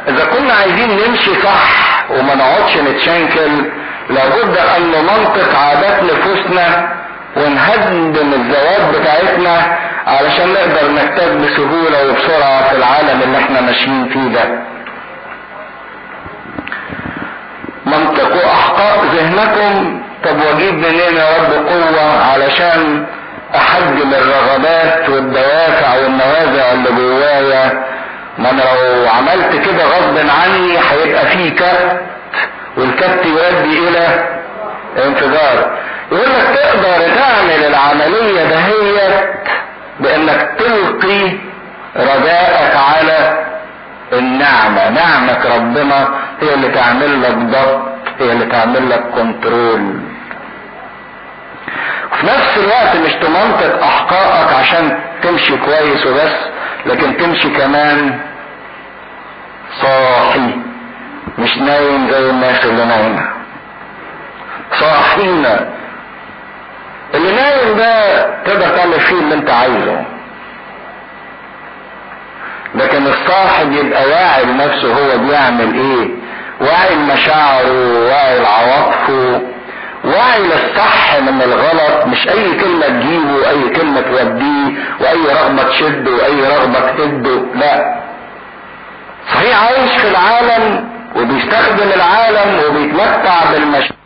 اذا كنا عايزين نمشي صح وما نقعدش نتشنكل لابد ان ننطق عادات نفوسنا ونهدم الزواج بتاعتنا علشان نقدر نحتاج بسهولة وبسرعة في العالم اللي احنا ماشيين فيه ده. منطقوا احقاق ذهنكم. طب واجيب منين يا رب قوة علشان احجم الرغبات والدوافع والنوازع اللي جوايا؟ ما انا لو عملت كده غصب عني هيبقى فيه كبت، والكبت يؤدي الى انفجار. يقول لك تقدر تعمل العملية دهية بانك تلقي رجائك على النعمة. نعمة ربنا هي اللي تعمل لك ضبط، هي اللي تعمل لك كنترول. وفي نفس الوقت مش تمنطق احقائك عشان تمشي كويس وبس، لكن تمشي كمان صاحي، مش نايم زي الناس اللي نايمة. صاحينا اللي نايم ده تقدر تعمل فيه اللي انت عايزه، لكن الصاحب يبقى واعي لنفسه هو بيعمل ايه، واعي لمشاعره واعي لعواطفه وعي للصح من الغلط، مش اي كلمة تجيبه واي كلمة توديه واي رغبة تشده واي رغبة تهده. لا، صحيح عايش في العالم وبيستخدم العالم وبيتمتع بالمشاعر